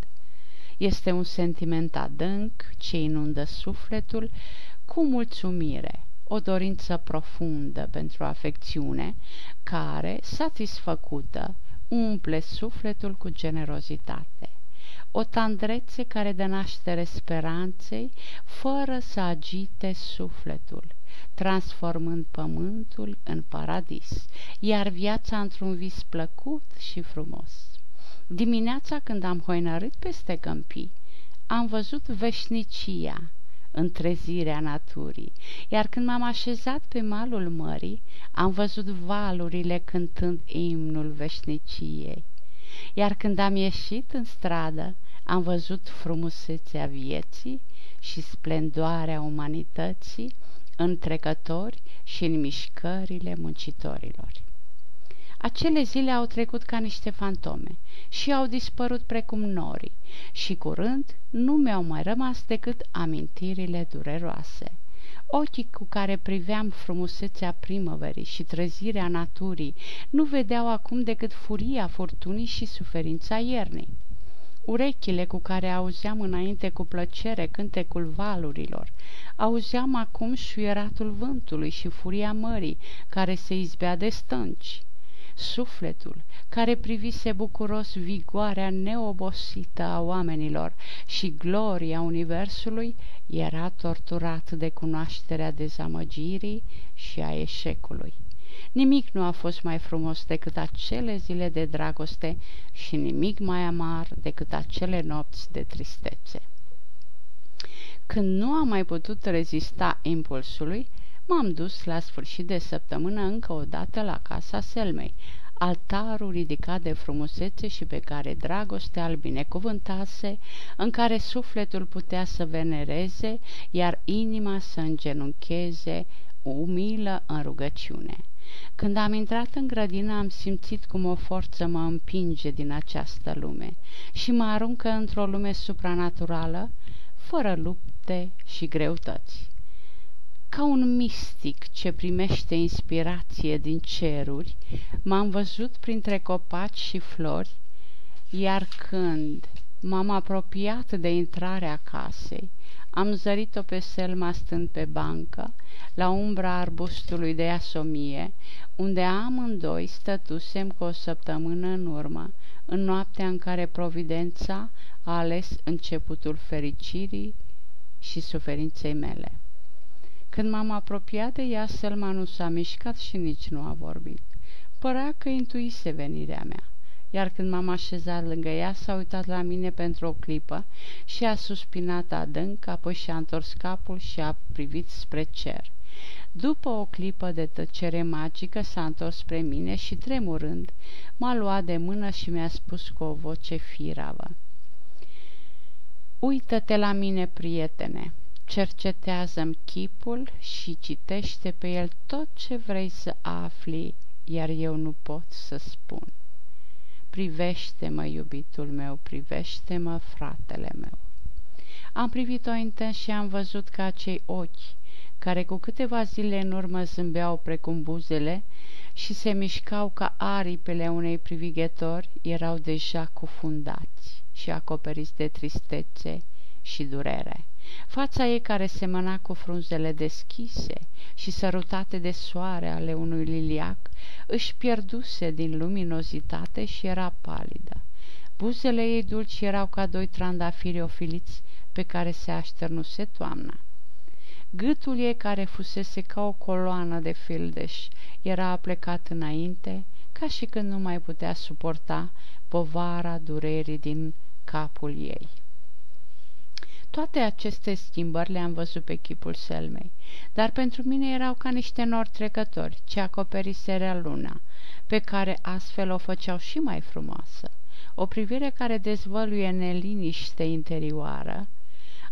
Este un sentiment adânc ce inundă sufletul cu mulțumire, o dorință profundă pentru afecțiune care, satisfăcută, umple sufletul cu generozitate. O tandrețe care dă naștere speranței fără să agite sufletul, transformând pământul în paradis, iar viața într-un vis plăcut și frumos. Dimineața, când am hoinărit peste câmpii, am văzut veșnicia, întrezirea naturii, iar când m-am așezat pe malul mării, am văzut valurile cântând imnul veșniciei, iar când am ieșit în stradă, am văzut frumusețea vieții și splendoarea umanității în trecători și în mișcările muncitorilor. Acele zile au trecut ca niște fantome și au dispărut precum norii și curând nu mi-au mai rămas decât amintirile dureroase. Ochii cu care priveam frumusețea primăverii și trezirea naturii nu vedeau acum decât furia furtunii și suferința iernii. Urechile cu care auzeam înainte cu plăcere cântecul valurilor, auzeam acum șuieratul vântului și furia mării care se izbea de stânci. Sufletul, care privise bucuros vigoarea neobosită a oamenilor și gloria universului, era torturat de cunoașterea dezamăgirii și a eșecului. Nimic nu a fost mai frumos decât acele zile de dragoste și nimic mai amar decât acele nopți de tristețe. Când nu am mai putut rezista impulsului, m-am dus la sfârșit de săptămână încă o dată la casa Selmei, altarul ridicat de frumusețe și pe care dragostea îl binecuvântase, în care sufletul putea să venereze, iar inima să îngenuncheze, umilă în rugăciune. Când am intrat în grădină, am simțit cum o forță mă împinge din această lume și mă aruncă într-o lume supranaturală, fără lupte și greutăți. Ca un mistic ce primește inspirație din ceruri, m-am văzut printre copaci și flori, iar când m-am apropiat de intrarea casei, am zărit-o pe Selma stând pe bancă, la umbra arbustului de asomie, unde amândoi stătusem cu o săptămână în urmă, în noaptea în care providența a ales începutul fericirii și suferinței mele. Când m-am apropiat de ea, Selma nu s-a mișcat și nici nu a vorbit. Părea că intuise venirea mea, iar când m-am așezat lângă ea, s-a uitat la mine pentru o clipă și a suspinat adânc, apoi și-a întors capul și a privit spre cer. După o clipă de tăcere magică, s-a întors spre mine și, tremurând, m-a luat de mână și mi-a spus cu o voce firavă: „Uită-te la mine, prietene! Cercetează-mi chipul și citește pe el tot ce vrei să afli, iar eu nu pot să spun. Privește-mă, iubitul meu, privește-mă, fratele meu." Am privit-o intens și am văzut că acei ochi, care cu câteva zile în urmă zâmbeau precum buzele și se mișcau ca aripile unei privighetori, erau deja cufundați și acoperiți de tristețe și durere. Fața ei, care semăna cu frunzele deschise și sărutate de soare ale unui liliac, își pierduse din luminozitate și era palidă. Buzele ei dulci erau ca doi trandafiri ofiliți pe care se așternuse toamna. Gâtul ei, care fusese ca o coloană de fildeș, era aplecat înainte, ca și când nu mai putea suporta povara durerii din capul ei. Toate aceste schimbări le-am văzut pe chipul Selmei, dar pentru mine erau ca niște nori trecători ce acoperiseră luna, pe care astfel o făceau și mai frumoasă. O privire care dezvăluie neliniște interioară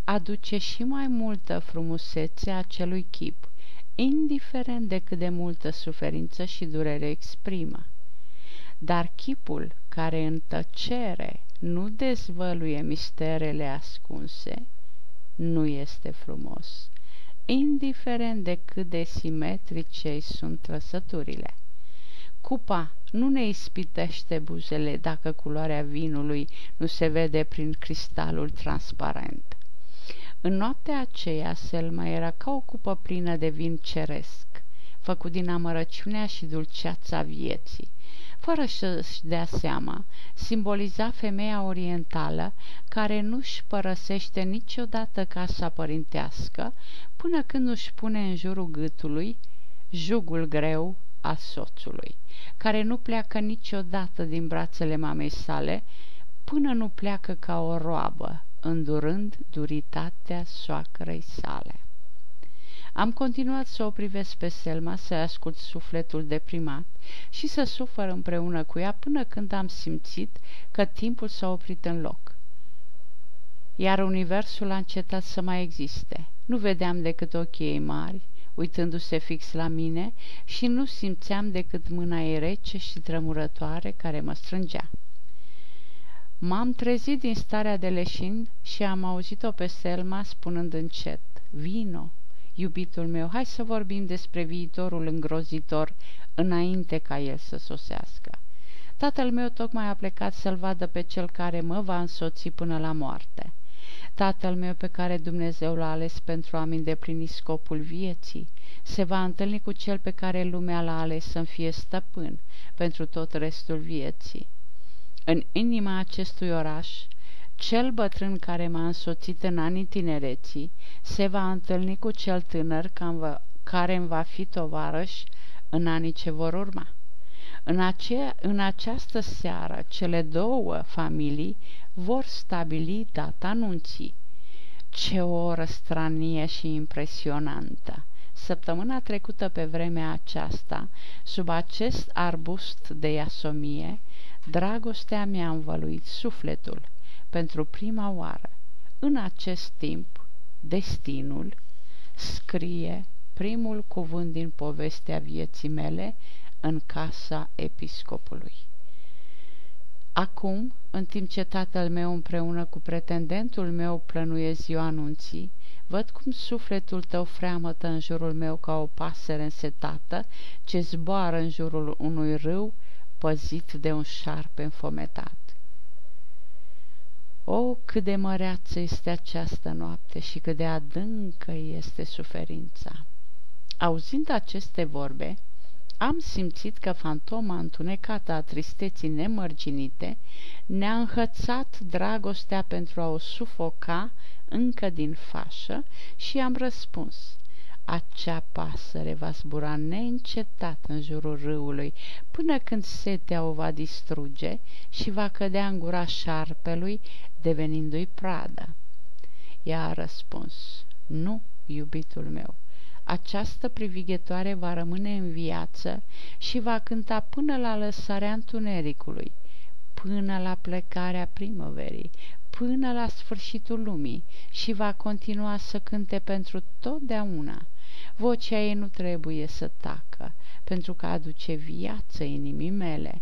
aduce și mai multă frumusețe acelui chip, indiferent de cât de multă suferință și durere exprimă. Dar chipul care în tăcere nu dezvăluie misterele ascunse, nu este frumos, indiferent de cât de simetrice sunt trăsăturile. Cupa nu ne ispitește buzele dacă culoarea vinului nu se vede prin cristalul transparent. În noaptea aceea, Selma era ca o cupă plină de vin ceresc, făcut din amărăciunea și dulceața vieții. Fără să-și dea seama, simboliza femeia orientală care nu-și părăsește niciodată casa părintească până când nu-și pune în jurul gâtului jugul greu al soțului, care nu pleacă niciodată din brațele mamei sale până nu pleacă ca o roabă, îndurând duritatea soacrei sale. Am continuat să o privesc pe Selma, să ascult sufletul deprimat și să sufăr împreună cu ea, până când am simțit că timpul s-a oprit în loc, iar universul a încetat să mai existe. Nu vedeam decât ochii ei mari, uitându-se fix la mine, și nu simțeam decât mâna ei rece și tremurătoare care mă strângea. M-am trezit din starea de leșin și am auzit-o pe Selma spunând încet: „Vino, iubitul meu, hai să vorbim despre viitorul îngrozitor înainte ca el să sosească. Tatăl meu tocmai a plecat să-l vadă pe cel care mă va însoți până la moarte. Tatăl meu, pe care Dumnezeu l-a ales pentru a-mi îndeplini scopul vieții, se va întâlni cu cel pe care lumea l-a ales să-mi fie stăpân pentru tot restul vieții. În inima acestui oraș, cel bătrân care m-a însoțit în anii tinereții se va întâlni cu cel tânăr care îmi va fi tovarăș în anii ce vor urma. În această seară, cele două familii vor stabili data nunții." Ce o oră stranie și impresionantă! săptămâna trecută pe vremea aceasta, sub acest arbust de iasomie, dragostea mi-a învăluit sufletul pentru prima oară. În acest timp, destinul scrie primul cuvânt din povestea vieții mele în casa episcopului. Acum, în timp ce tatăl meu împreună cu pretendentul meu plănuie ziua anunții, văd cum sufletul tău freamătă în jurul meu ca o pasăre însetată ce zboară în jurul unui râu păzit de un șarpe înfometat. O, cât de măreață este această noapte și cât de adâncă este suferința! Auzind aceste vorbe, am simțit că fantoma întunecată a tristeții nemărginite ne-a înhățat dragostea pentru a o sufoca încă din fașă și am răspuns: acea pasăre va zbura neîncetat în jurul râului până când setea o va distruge și va cădea în gura șarpelui, devenindu-i pradă. Ea a răspuns: nu, iubitul meu, această privighetoare va rămâne în viață și va cânta până la lăsarea întunericului, până la plecarea primăverii, până la sfârșitul lumii și va continua să cânte pentru totdeauna. Vocea ei nu trebuie să tacă, pentru că aduce viață inimii mele.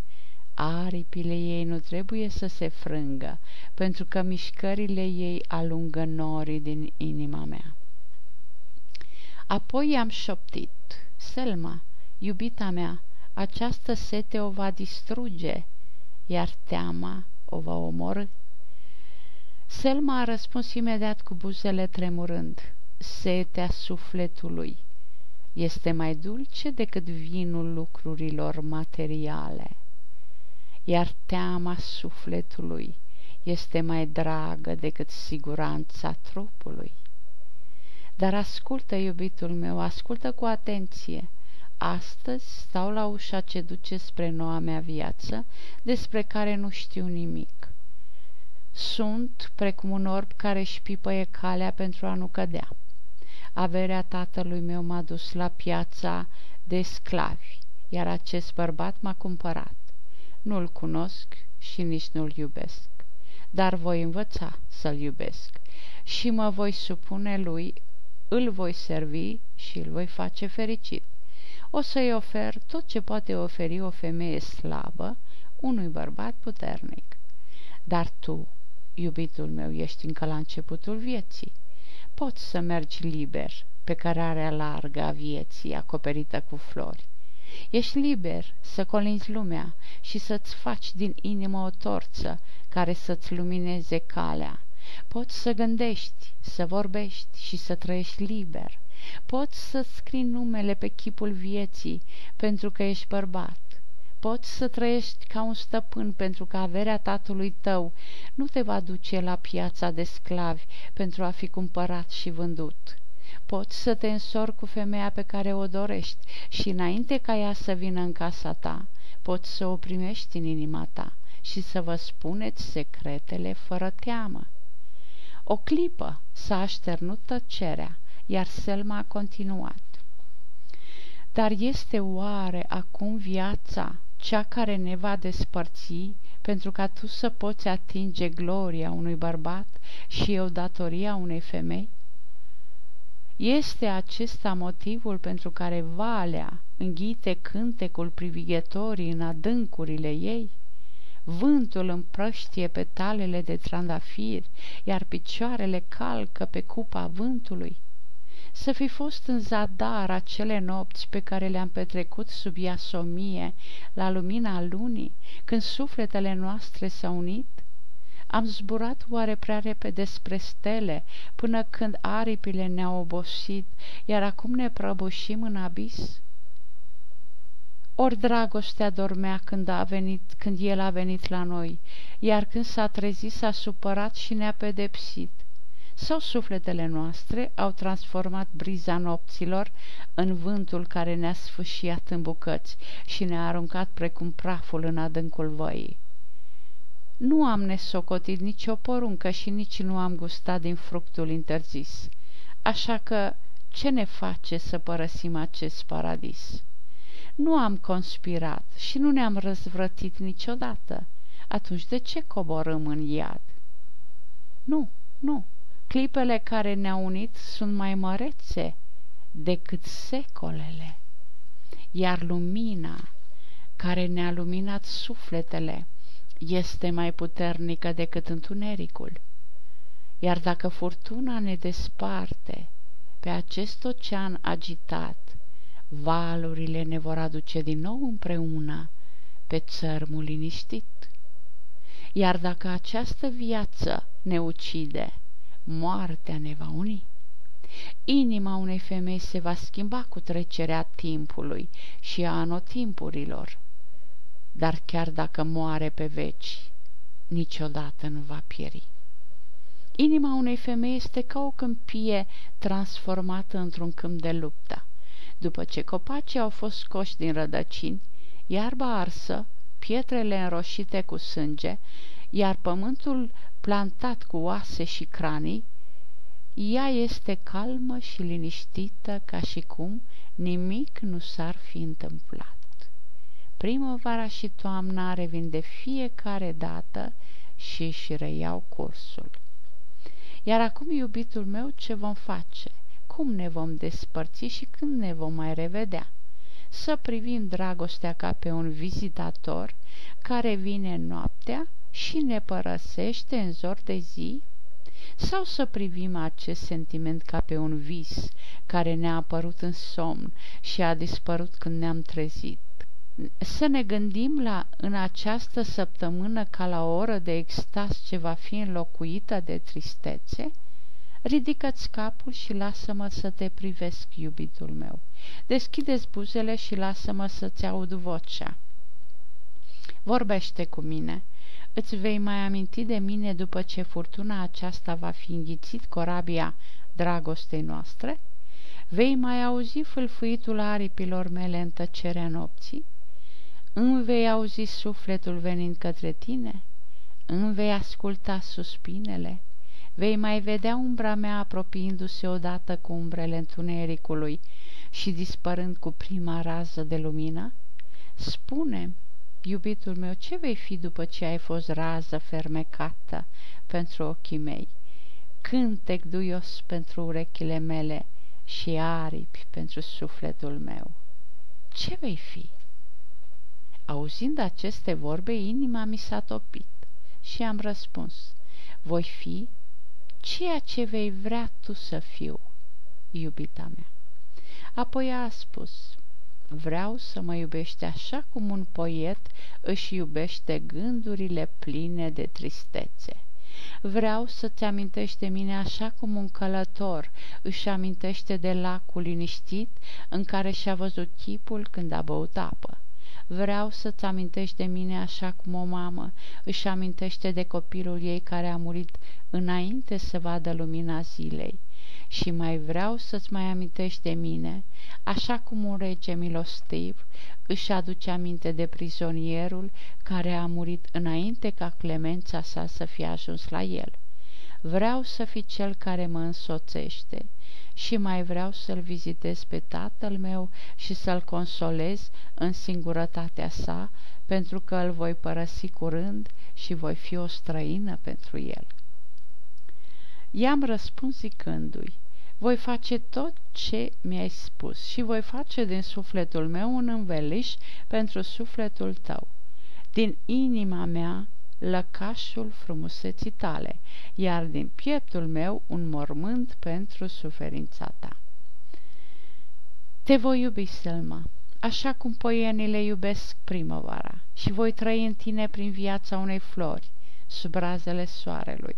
Aripile ei nu trebuie să se frângă, pentru că mișcările ei alungă norii din inima mea. Apoi am șoptit: Selma, iubita mea, această sete o va distruge, iar teama o va omorî. Selma a răspuns imediat cu buzele tremurând: setea sufletului este mai dulce decât vinul lucrurilor materiale, iar teama sufletului este mai dragă decât siguranța trupului. Dar ascultă, iubitul meu, ascultă cu atenție. Astăzi stau la ușa ce duce spre noua mea viață, despre care nu știu nimic. Sunt precum un orb care își pipăie calea pentru a nu cădea. Averea tatălui meu m-a dus la piața de sclavi, iar acest bărbat m-a cumpărat. Nu-l cunosc și nici nu-l iubesc, dar voi învăța să-l iubesc și mă voi supune lui, îl voi servi și îl voi face fericit. O să-i ofer tot ce poate oferi o femeie slabă unui bărbat puternic. Dar tu, iubitul meu, ești încă la începutul vieții. Poți să mergi liber pe cărarea largă a vieții acoperită cu flori. Ești liber să colinzi lumea și să-ți faci din inimă o torță care să-ți lumineze calea. Poți să gândești, să vorbești și să trăiești liber. Poți să scrii numele pe chipul vieții pentru că ești bărbat. Poți să trăiești ca un stăpân pentru că averea tatălui tău nu te va duce la piața de sclavi pentru a fi cumpărat și vândut. Poți să te însori cu femeia pe care o dorești și înainte ca ea să vină în casa ta, poți să o primești în inima ta și să vă spuneți secretele fără teamă. O clipă s-a așternut tăcerea, iar Selma a continuat: dar este oare acum viața cea care ne va despărți pentru ca tu să poți atinge gloria unui bărbat și eu datoria unei femei? Este acesta motivul pentru care valea înghite cântecul privighetorii în adâncurile ei? Vântul împrăștie petalele de trandafiri, iar picioarele calcă pe cupa vântului. Să fi fost în zadar acele nopți pe care le-am petrecut sub iasomie, la lumina lunii, când sufletele noastre s-au unit? Am zburat oare prea repede spre stele, până când aripile ne-au obosit, iar acum ne prăbușim în abis? Ori dragostea dormea când el a venit la noi, iar când s-a trezit s-a supărat și ne-a pedepsit. Sau sufletele noastre au transformat briza nopților în vântul care ne-a sfâșiat în bucăți și ne-a aruncat precum praful în adâncul văii. Nu am nesocotit nicio poruncă și nici nu am gustat din fructul interzis, așa că ce ne face să părăsim acest paradis? Nu am conspirat și nu ne-am răzvrătit niciodată. Atunci de ce coborâm în iad? Nu, nu, clipele care ne-au unit sunt mai mărețe decât secolele, iar lumina care ne-a luminat sufletele este mai puternică decât întunericul. Iar dacă furtuna ne desparte pe acest ocean agitat, valurile ne vor aduce din nou împreună pe țărmul liniștit. Iar dacă această viață ne ucide, moartea ne va uni. Inima unei femei se va schimba cu trecerea timpului și a anotimpurilor, dar chiar dacă moare pe veci, niciodată nu va pieri. Inima unei femei este ca o câmpie transformată într-un câmp de luptă. După ce copacii au fost scoși din rădăcini, iarba arsă, pietrele înroșite cu sânge, iar pământul plantat cu oase și cranii, ea este calmă și liniștită ca și cum nimic nu s-ar fi întâmplat. Primăvara și toamna revin de fiecare dată și își reiau cursul. Iar acum, iubitul meu, ce vom face? Cum ne vom despărți și când ne vom mai revedea? Să privim dragostea ca pe un vizitator care vine noaptea și ne părăsește în zor de zi? Sau să privim acest sentiment ca pe un vis care ne-a apărut în somn și a dispărut când ne-am trezit? Să ne gândim în această săptămână ca la o oră de extaz ce va fi înlocuită de tristețe? Ridică-ți capul și lasă-mă să te privesc, iubitul meu. Deschide-ți buzele și lasă-mă să-ți aud vocea. Vorbește cu mine. Îți vei mai aminti de mine după ce furtuna aceasta va fi înghițit corabia dragostei noastre? Vei mai auzi fâlfâitul aripilor mele în tăcerea nopții? Îmi vei auzi sufletul venind către tine? Îmi vei asculta suspinele? Vei mai vedea umbra mea apropiindu-se odată cu umbrele întunericului și dispărând cu prima rază de lumină? Spune-mi, iubitul meu, ce vei fi după ce ai fost rază fermecată pentru ochii mei, cântec duios pentru urechile mele și aripi pentru sufletul meu? Ce vei fi? Auzind aceste vorbe, inima mi s-a topit și am răspuns: voi fi ceea ce vei vrea tu să fiu, iubita mea. Apoi a spus: vreau să mă iubești așa cum un poet își iubește gândurile pline de tristețe. Vreau să-ți amintești de mine așa cum un călător își amintește de lacul liniștit în care și-a văzut chipul când a băut apă. Vreau să-ți amintești de mine așa cum o mamă își amintește de copilul ei care a murit înainte să vadă lumina zilei. Și mai vreau să-ți mai amintești de mine așa cum un rege milostiv își aduce aminte de prizonierul care a murit înainte ca clemența sa să fie ajuns la el. Vreau să fii cel care mă însoțește și mai vreau să-l vizitez pe tatăl meu și să-l consolez în singurătatea sa, pentru că îl voi părăsi curând și voi fi o străină pentru el. I-am răspuns zicându-i: voi face tot ce mi-ai spus și voi face din sufletul meu un înveliș pentru sufletul tău, din inima mea lăcașul frumuseții tale, iar din pieptul meu un mormânt pentru suferința ta. Te voi iubi, Selma, așa cum poienile iubesc primăvara, și voi trăi în tine prin viața unei flori sub razele soarelui.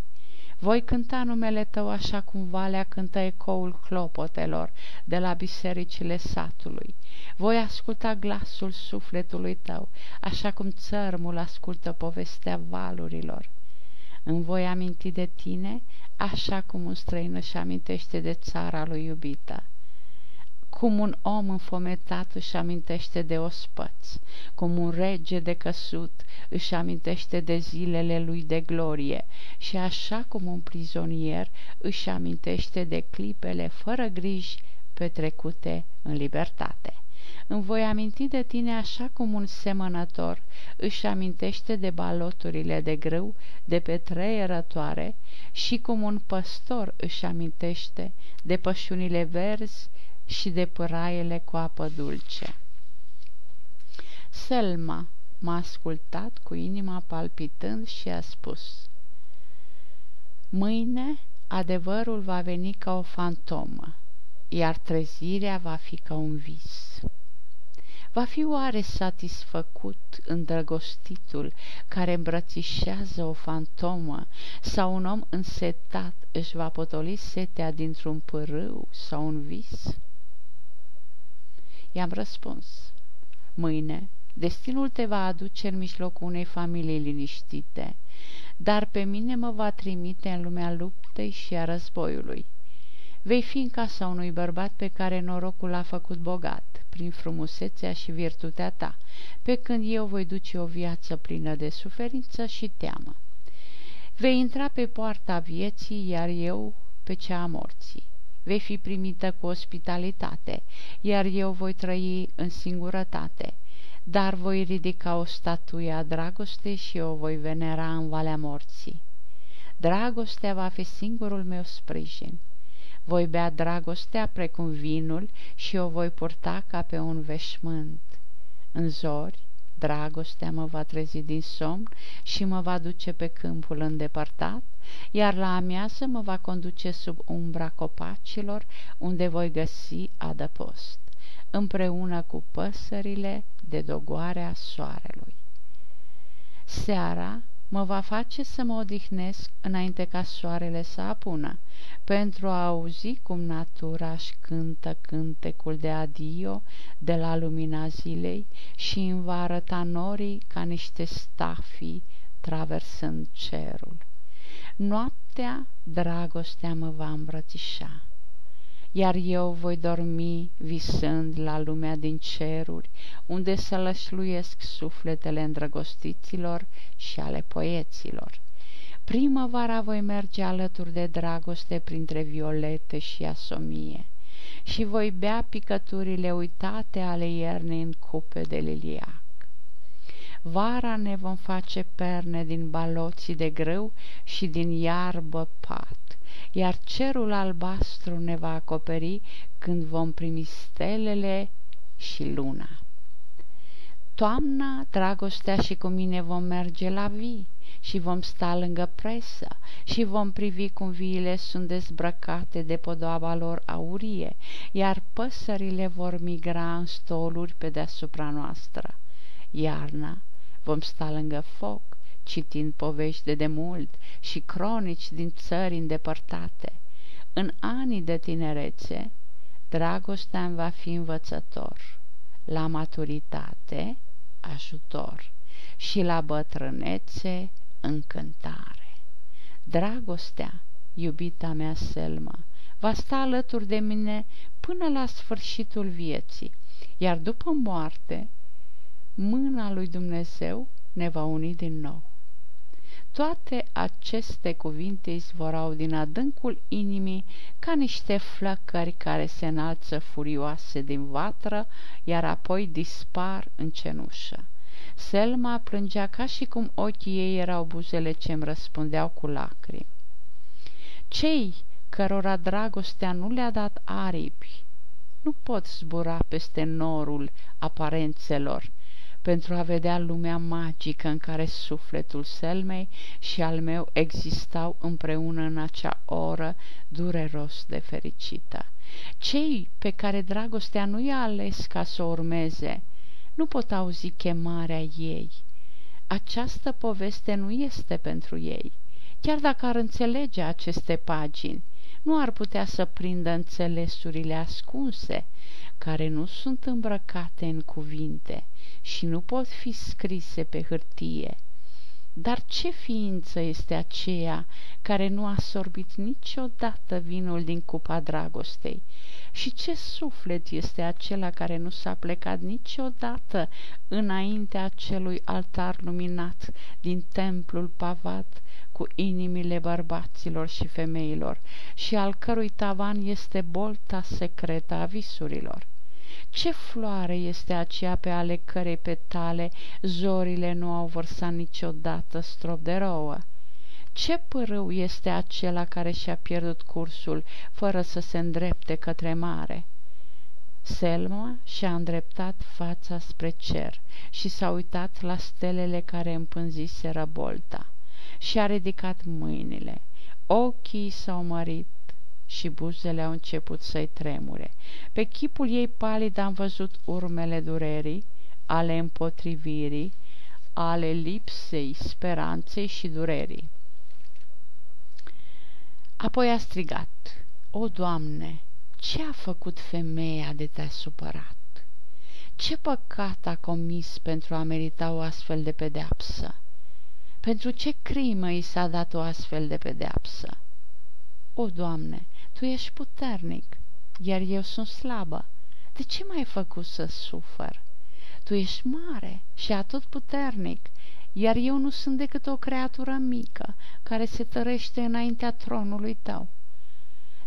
Voi cânta numele tău așa cum valea cântă ecoul clopotelor de la bisericile satului. Voi asculta glasul sufletului tău, așa cum țărmul ascultă povestea valurilor. Îmi voi aminti de tine așa cum un străin își amintește de țara lui iubită, cum un om înfometat își amintește de ospăți, cum un rege de căsut își amintește de zilele lui de glorie și așa cum un prizonier își amintește de clipele fără griji petrecute în libertate. Îmi voi aminti de tine așa cum un semănător își amintește de baloturile de grâu de pe treierătoare și cum un păstor își amintește de pășunile verzi și de pâraiele cu apă dulce. Selma m-a ascultat cu inima palpitând și a spus: mâine adevărul va veni ca o fantomă, iar trezirea va fi ca un vis. Va fi oare satisfăcut îndrăgostitul care îmbrățișează o fantomă, sau un om însetat își va potoli setea dintr-un pârâu sau un vis? I-am răspuns: mâine destinul te va aduce în mijlocul unei familii liniștite, dar pe mine mă va trimite în lumea luptei și a războiului. Vei fi în casa unui bărbat pe care norocul l-a făcut bogat prin frumusețea și virtutea ta, pe când eu voi duce o viață plină de suferință și teamă. Vei intra pe poarta vieții, iar eu pe cea a morții. Vei fi primită cu ospitalitate, iar eu voi trăi în singurătate, dar voi ridica o statuie a dragostei și o voi venera în valea morții. Dragostea va fi singurul meu sprijin. Voi bea dragostea precum vinul și o voi purta ca pe un veșmânt. În zori, dragostea mă va trezi din somn și mă va duce pe câmpul îndepărtat, iar la amiază mă va conduce sub umbra copacilor, unde voi găsi adăpost, împreună cu păsările de dogoarea soarelui. Seara mă va face să mă odihnesc înainte ca soarele să apună, pentru a auzi cum natura își cântă cântecul de adio de la lumina zilei și îmi va arăta norii ca niște stafii traversând cerul. Noaptea, dragostea mă va îmbrățișa, iar eu voi dormi visând la lumea din ceruri, unde sălășluiesc sufletele îndrăgostiților și ale poeților. Primăvara voi merge alături de dragoste printre violete și asomie și voi bea picăturile uitate ale iernii în cupe de liliac. Vara ne vom face perne din baloții de grâu și din iarbă pat, iar cerul albastru ne va acoperi când vom primi stelele și luna. Toamna, dragostea și cu mine vom merge la vii și vom sta lângă presă și vom privi cum viile sunt dezbrăcate de podoaba lor aurie, iar păsările vor migra în stoluri pe deasupra noastră. Iarna vom sta lângă foc, citind povești de demult și cronici din țări îndepărtate. În anii de tinerețe, dragostea îmi va fi învățător, la maturitate ajutor și la bătrânețe încântare. Dragostea, iubita mea Selma, va sta alături de mine până la sfârșitul vieții, iar după moarte, mâna lui Dumnezeu ne va uni din nou. Toate aceste cuvinte izvorau din adâncul inimii ca niște flăcări care se înalță furioase din vatră, iar apoi dispar în cenușă. Selma plângea ca și cum ochii ei erau buzele ce îmi răspundeau cu lacrimi. Cei cărora dragostea nu le-a dat aripi nu pot zbura peste norul aparențelor pentru a vedea lumea magică în care sufletul Selmei și al meu existau împreună în acea oră dureros de fericită. Cei pe care dragostea nu i-a ales ca să o urmeze nu pot auzi chemarea ei. Această poveste nu este pentru ei. Chiar dacă ar înțelege aceste pagini, nu ar putea să prindă înțelesurile ascunse, care nu sunt îmbrăcate în cuvinte și nu pot fi scrise pe hârtie, Dar ce ființă este aceea care nu a sorbit niciodată vinul din cupa dragostei? Și ce suflet este acela care nu s-a plecat niciodată înaintea acelui altar luminat din templul pavat cu inimile bărbaților și femeilor și al cărui tavan este bolta secretă a visurilor? Ce floare este aceea pe ale cărei petale zorile nu au vărsat niciodată strop de rouă? Ce pârâu este acela care și-a pierdut cursul fără să se îndrepte către mare? Selma și-a îndreptat fața spre cer și s-a uitat la stelele care împânziseră bolta și-a ridicat mâinile, ochii s-au mărit și buzele au început să-i tremure. Pe chipul ei palid am văzut urmele durerii, ale împotrivirii, ale lipsei speranței și durerii. Apoi a strigat: "O, Doamne, ce a făcut femeia de te-a supărat? Ce păcat a comis pentru a merita o astfel de pedeapsă? Pentru ce crimă i s-a dat o astfel de pedeapsă? O, Doamne, Tu ești puternic, iar eu sunt slabă. De ce m-ai făcut să sufăr? Tu ești mare și atotputernic, iar eu nu sunt decât o creatură mică care se tărește înaintea tronului Tău.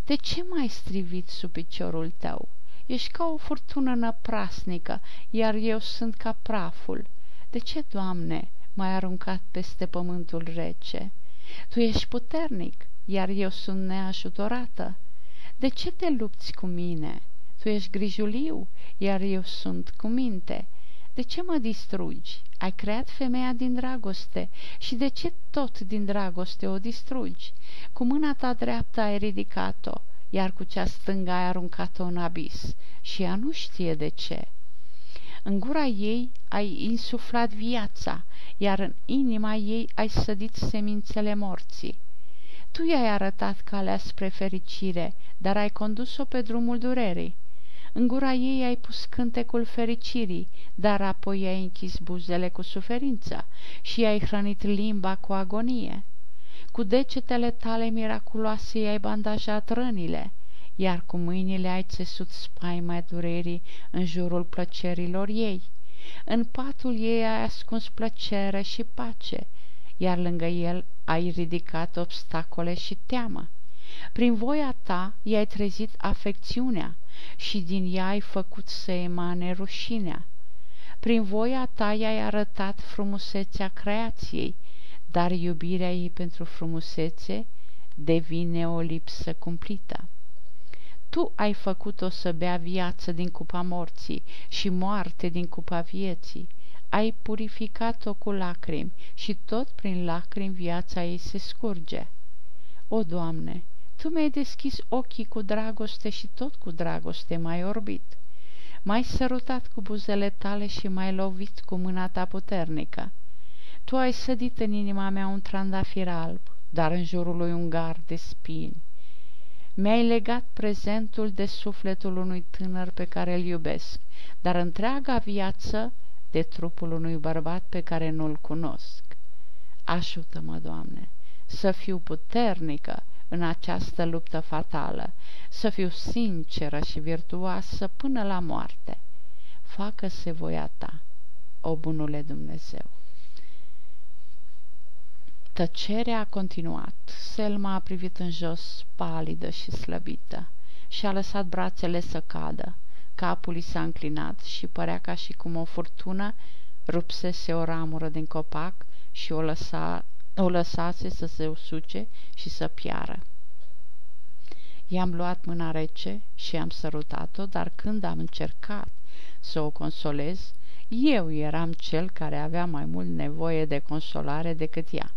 De ce m-ai strivit sub piciorul Tău? Ești ca o furtună năprasnică, iar eu sunt ca praful. De ce, Doamne, m-ai aruncat peste pământul rece? Tu ești puternic, iar eu sunt neajutorată. De ce te lupți cu mine? Tu ești grijuliu, iar eu sunt cu minte. De ce mă distrugi? Ai creat femeia din dragoste și de ce tot din dragoste o distrugi? Cu mâna ta dreaptă ai ridicat-o, iar cu cea stângă ai aruncat-o în abis și ea nu știe de ce. În gura ei ai insuflat viața, iar în inima ei ai sădit semințele morții. Tu i-ai arătat calea spre fericire, dar ai condus-o pe drumul durerii. În gura ei ai pus cântecul fericirii, dar apoi i-ai închis buzele cu suferință și i-ai hrănit limba cu agonie. Cu degetele tale miraculoase i-ai bandajat rănile, iar cu mâinile ai țesut spaima durerii în jurul plăcerilor ei. În patul ei ai ascuns plăcere și pace, iar lângă el ai ridicat obstacole și teamă. Prin voia ta i-ai trezit afecțiunea și din ea ai făcut să emane rușinea. Prin voia ta i-ai arătat frumusețea creației, dar iubirea ei pentru frumusețe devine o lipsă cumplită. Tu ai făcut-o să bea viață din cupa morții și moarte din cupa vieții. Ai purificat-o cu lacrimi și tot prin lacrimi viața ei se scurge. O, Doamne, Tu mi-ai deschis ochii cu dragoste și tot cu dragoste m-ai orbit. M-ai sărutat cu buzele Tale și m-ai lovit cu mâna Ta puternică. Tu ai sădit în inima mea un trandafir alb, dar în jurul lui un gard de spini. Mi-ai legat prezentul de sufletul unui tânăr pe care îl iubesc, dar întreaga viață de trupul unui bărbat pe care nu-l cunosc. Ajută-mă, Doamne, să fiu puternică în această luptă fatală, să fiu sinceră și virtuoasă până la moarte. Facă-se voia Ta, o bunule Dumnezeu." Tăcerea a continuat. Selma a privit în jos, palidă și slăbită, și-a lăsat brațele să cadă. Capul i s-a înclinat și părea ca și cum o furtună rupsese o ramură din copac și o lăsase să se usuce și să piară. I-am luat mâna rece și am sărutat-o, dar când am încercat să o consolez, eu eram cel care avea mai mult nevoie de consolare decât ea.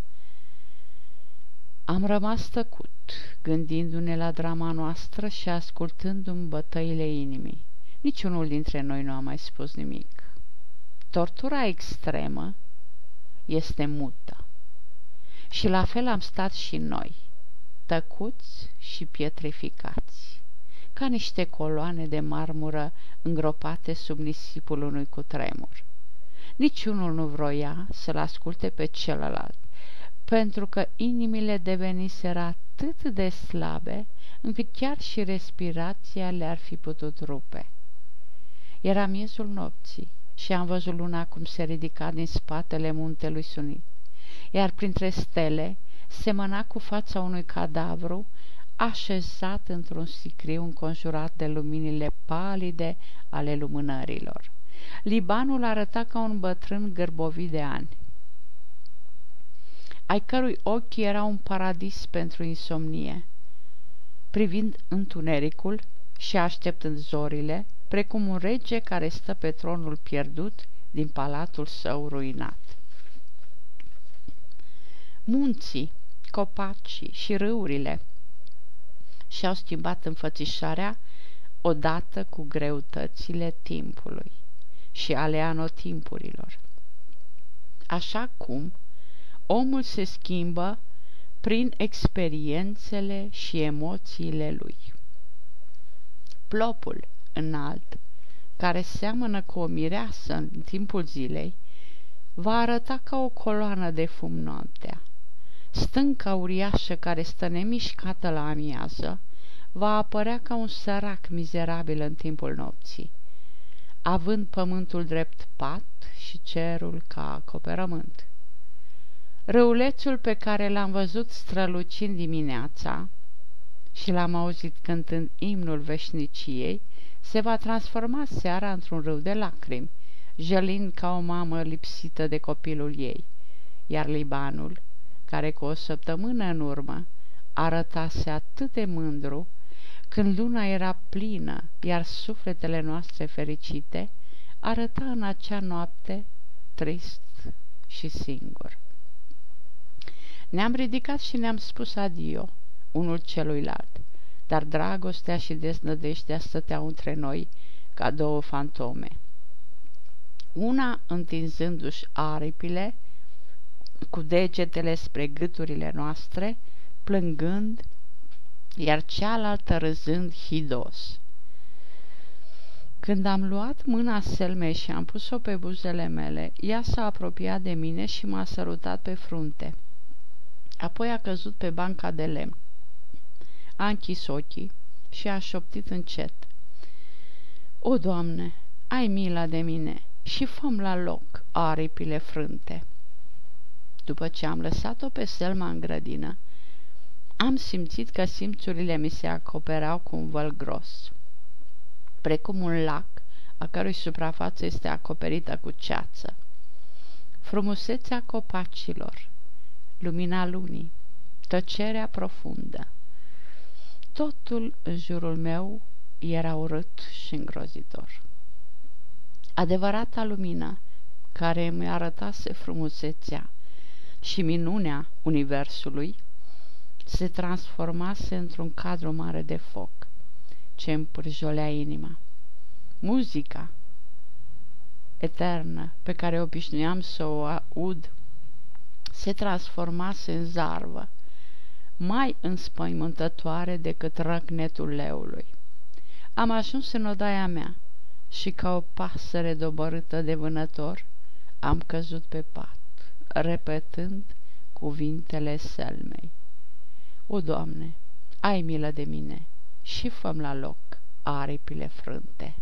Am rămas tăcut, gândindu-ne la drama noastră și ascultându-mi bătăile inimii. Niciunul dintre noi nu a mai spus nimic. Tortura extremă este mută. Și la fel am stat și noi, tăcuți și pietrificați, ca niște coloane de marmură îngropate sub nisipul unui cutremur. Niciunul nu vroia să-l asculte pe celălalt pentru că inimile deveniseră atât de slabe, încât chiar și respirația le-ar fi putut rupe. Era miezul nopții și am văzut luna cum se ridica din spatele muntelui Sunit, iar printre stele semăna cu fața unui cadavru așezat într-un sicriu înconjurat de luminile palide ale lumânărilor. Libanul arăta ca un bătrân gârbovit de ani, ai cărui ochi era un paradis pentru insomnie, privind întunericul și așteptând zorile, precum un rege care stă pe tronul pierdut din palatul său ruinat. Munții, copacii și râurile și-au schimbat înfățișarea odată cu greutățile timpului și ale anotimpurilor. Așa cum omul se schimbă prin experiențele și emoțiile lui. Plopul înalt, care seamănă cu o mireasă în timpul zilei, va arăta ca o coloană de fum noaptea. Stânca uriașă care stă nemișcată la amiază va apărea ca un sărac mizerabil în timpul nopții, având pământul drept pat și cerul ca acoperământ. Răulețul pe care l-am văzut strălucind dimineața și l-am auzit cântând imnul veșniciei se va transforma seara într-un râu de lacrimi, jălind ca o mamă lipsită de copilul ei, iar Libanul, care cu o săptămână în urmă arătase atât de mândru, când luna era plină, iar sufletele noastre fericite arăta în acea noapte trist și singur. Ne-am ridicat și ne-am spus adio unul celuilalt, dar dragostea și deznădejdea stăteau între noi ca două fantome, una întinzându-și aripile cu degetele spre gâturile noastre, plângând, iar cealaltă râzând hidos. Când am luat mâna Selmei și am pus-o pe buzele mele, ea s-a apropiat de mine și m-a sărutat pe frunte. Apoi a căzut pe banca de lemn, a închis ochii și a șoptit încet: "O, Doamne, ai mila de mine și fă-mi la loc aripile frânte." După ce am lăsat-o pe Selma în grădină, am simțit că simțurile mi se acoperau cu un văl gros, precum un lac a cărui suprafață este acoperită cu ceață. Frumusețea copacilor, lumina lunii, tăcerea profundă, totul în jurul meu era urât și îngrozitor. Adevărata lumină care îmi arătase frumusețea și minunea universului se transformase într-un cadru mare de foc ce împârjolea inima. Muzica eternă pe care obișnuiam să o aud se transformase în zarvă, mai înspăimântătoare decât răcnetul leului. Am ajuns în odaia mea și, ca o pasăre dobărâtă de vânător, am căzut pe pat, repetând cuvintele Selmei: "O, Doamne, ai milă de mine și fă-mi la loc aripile frânte."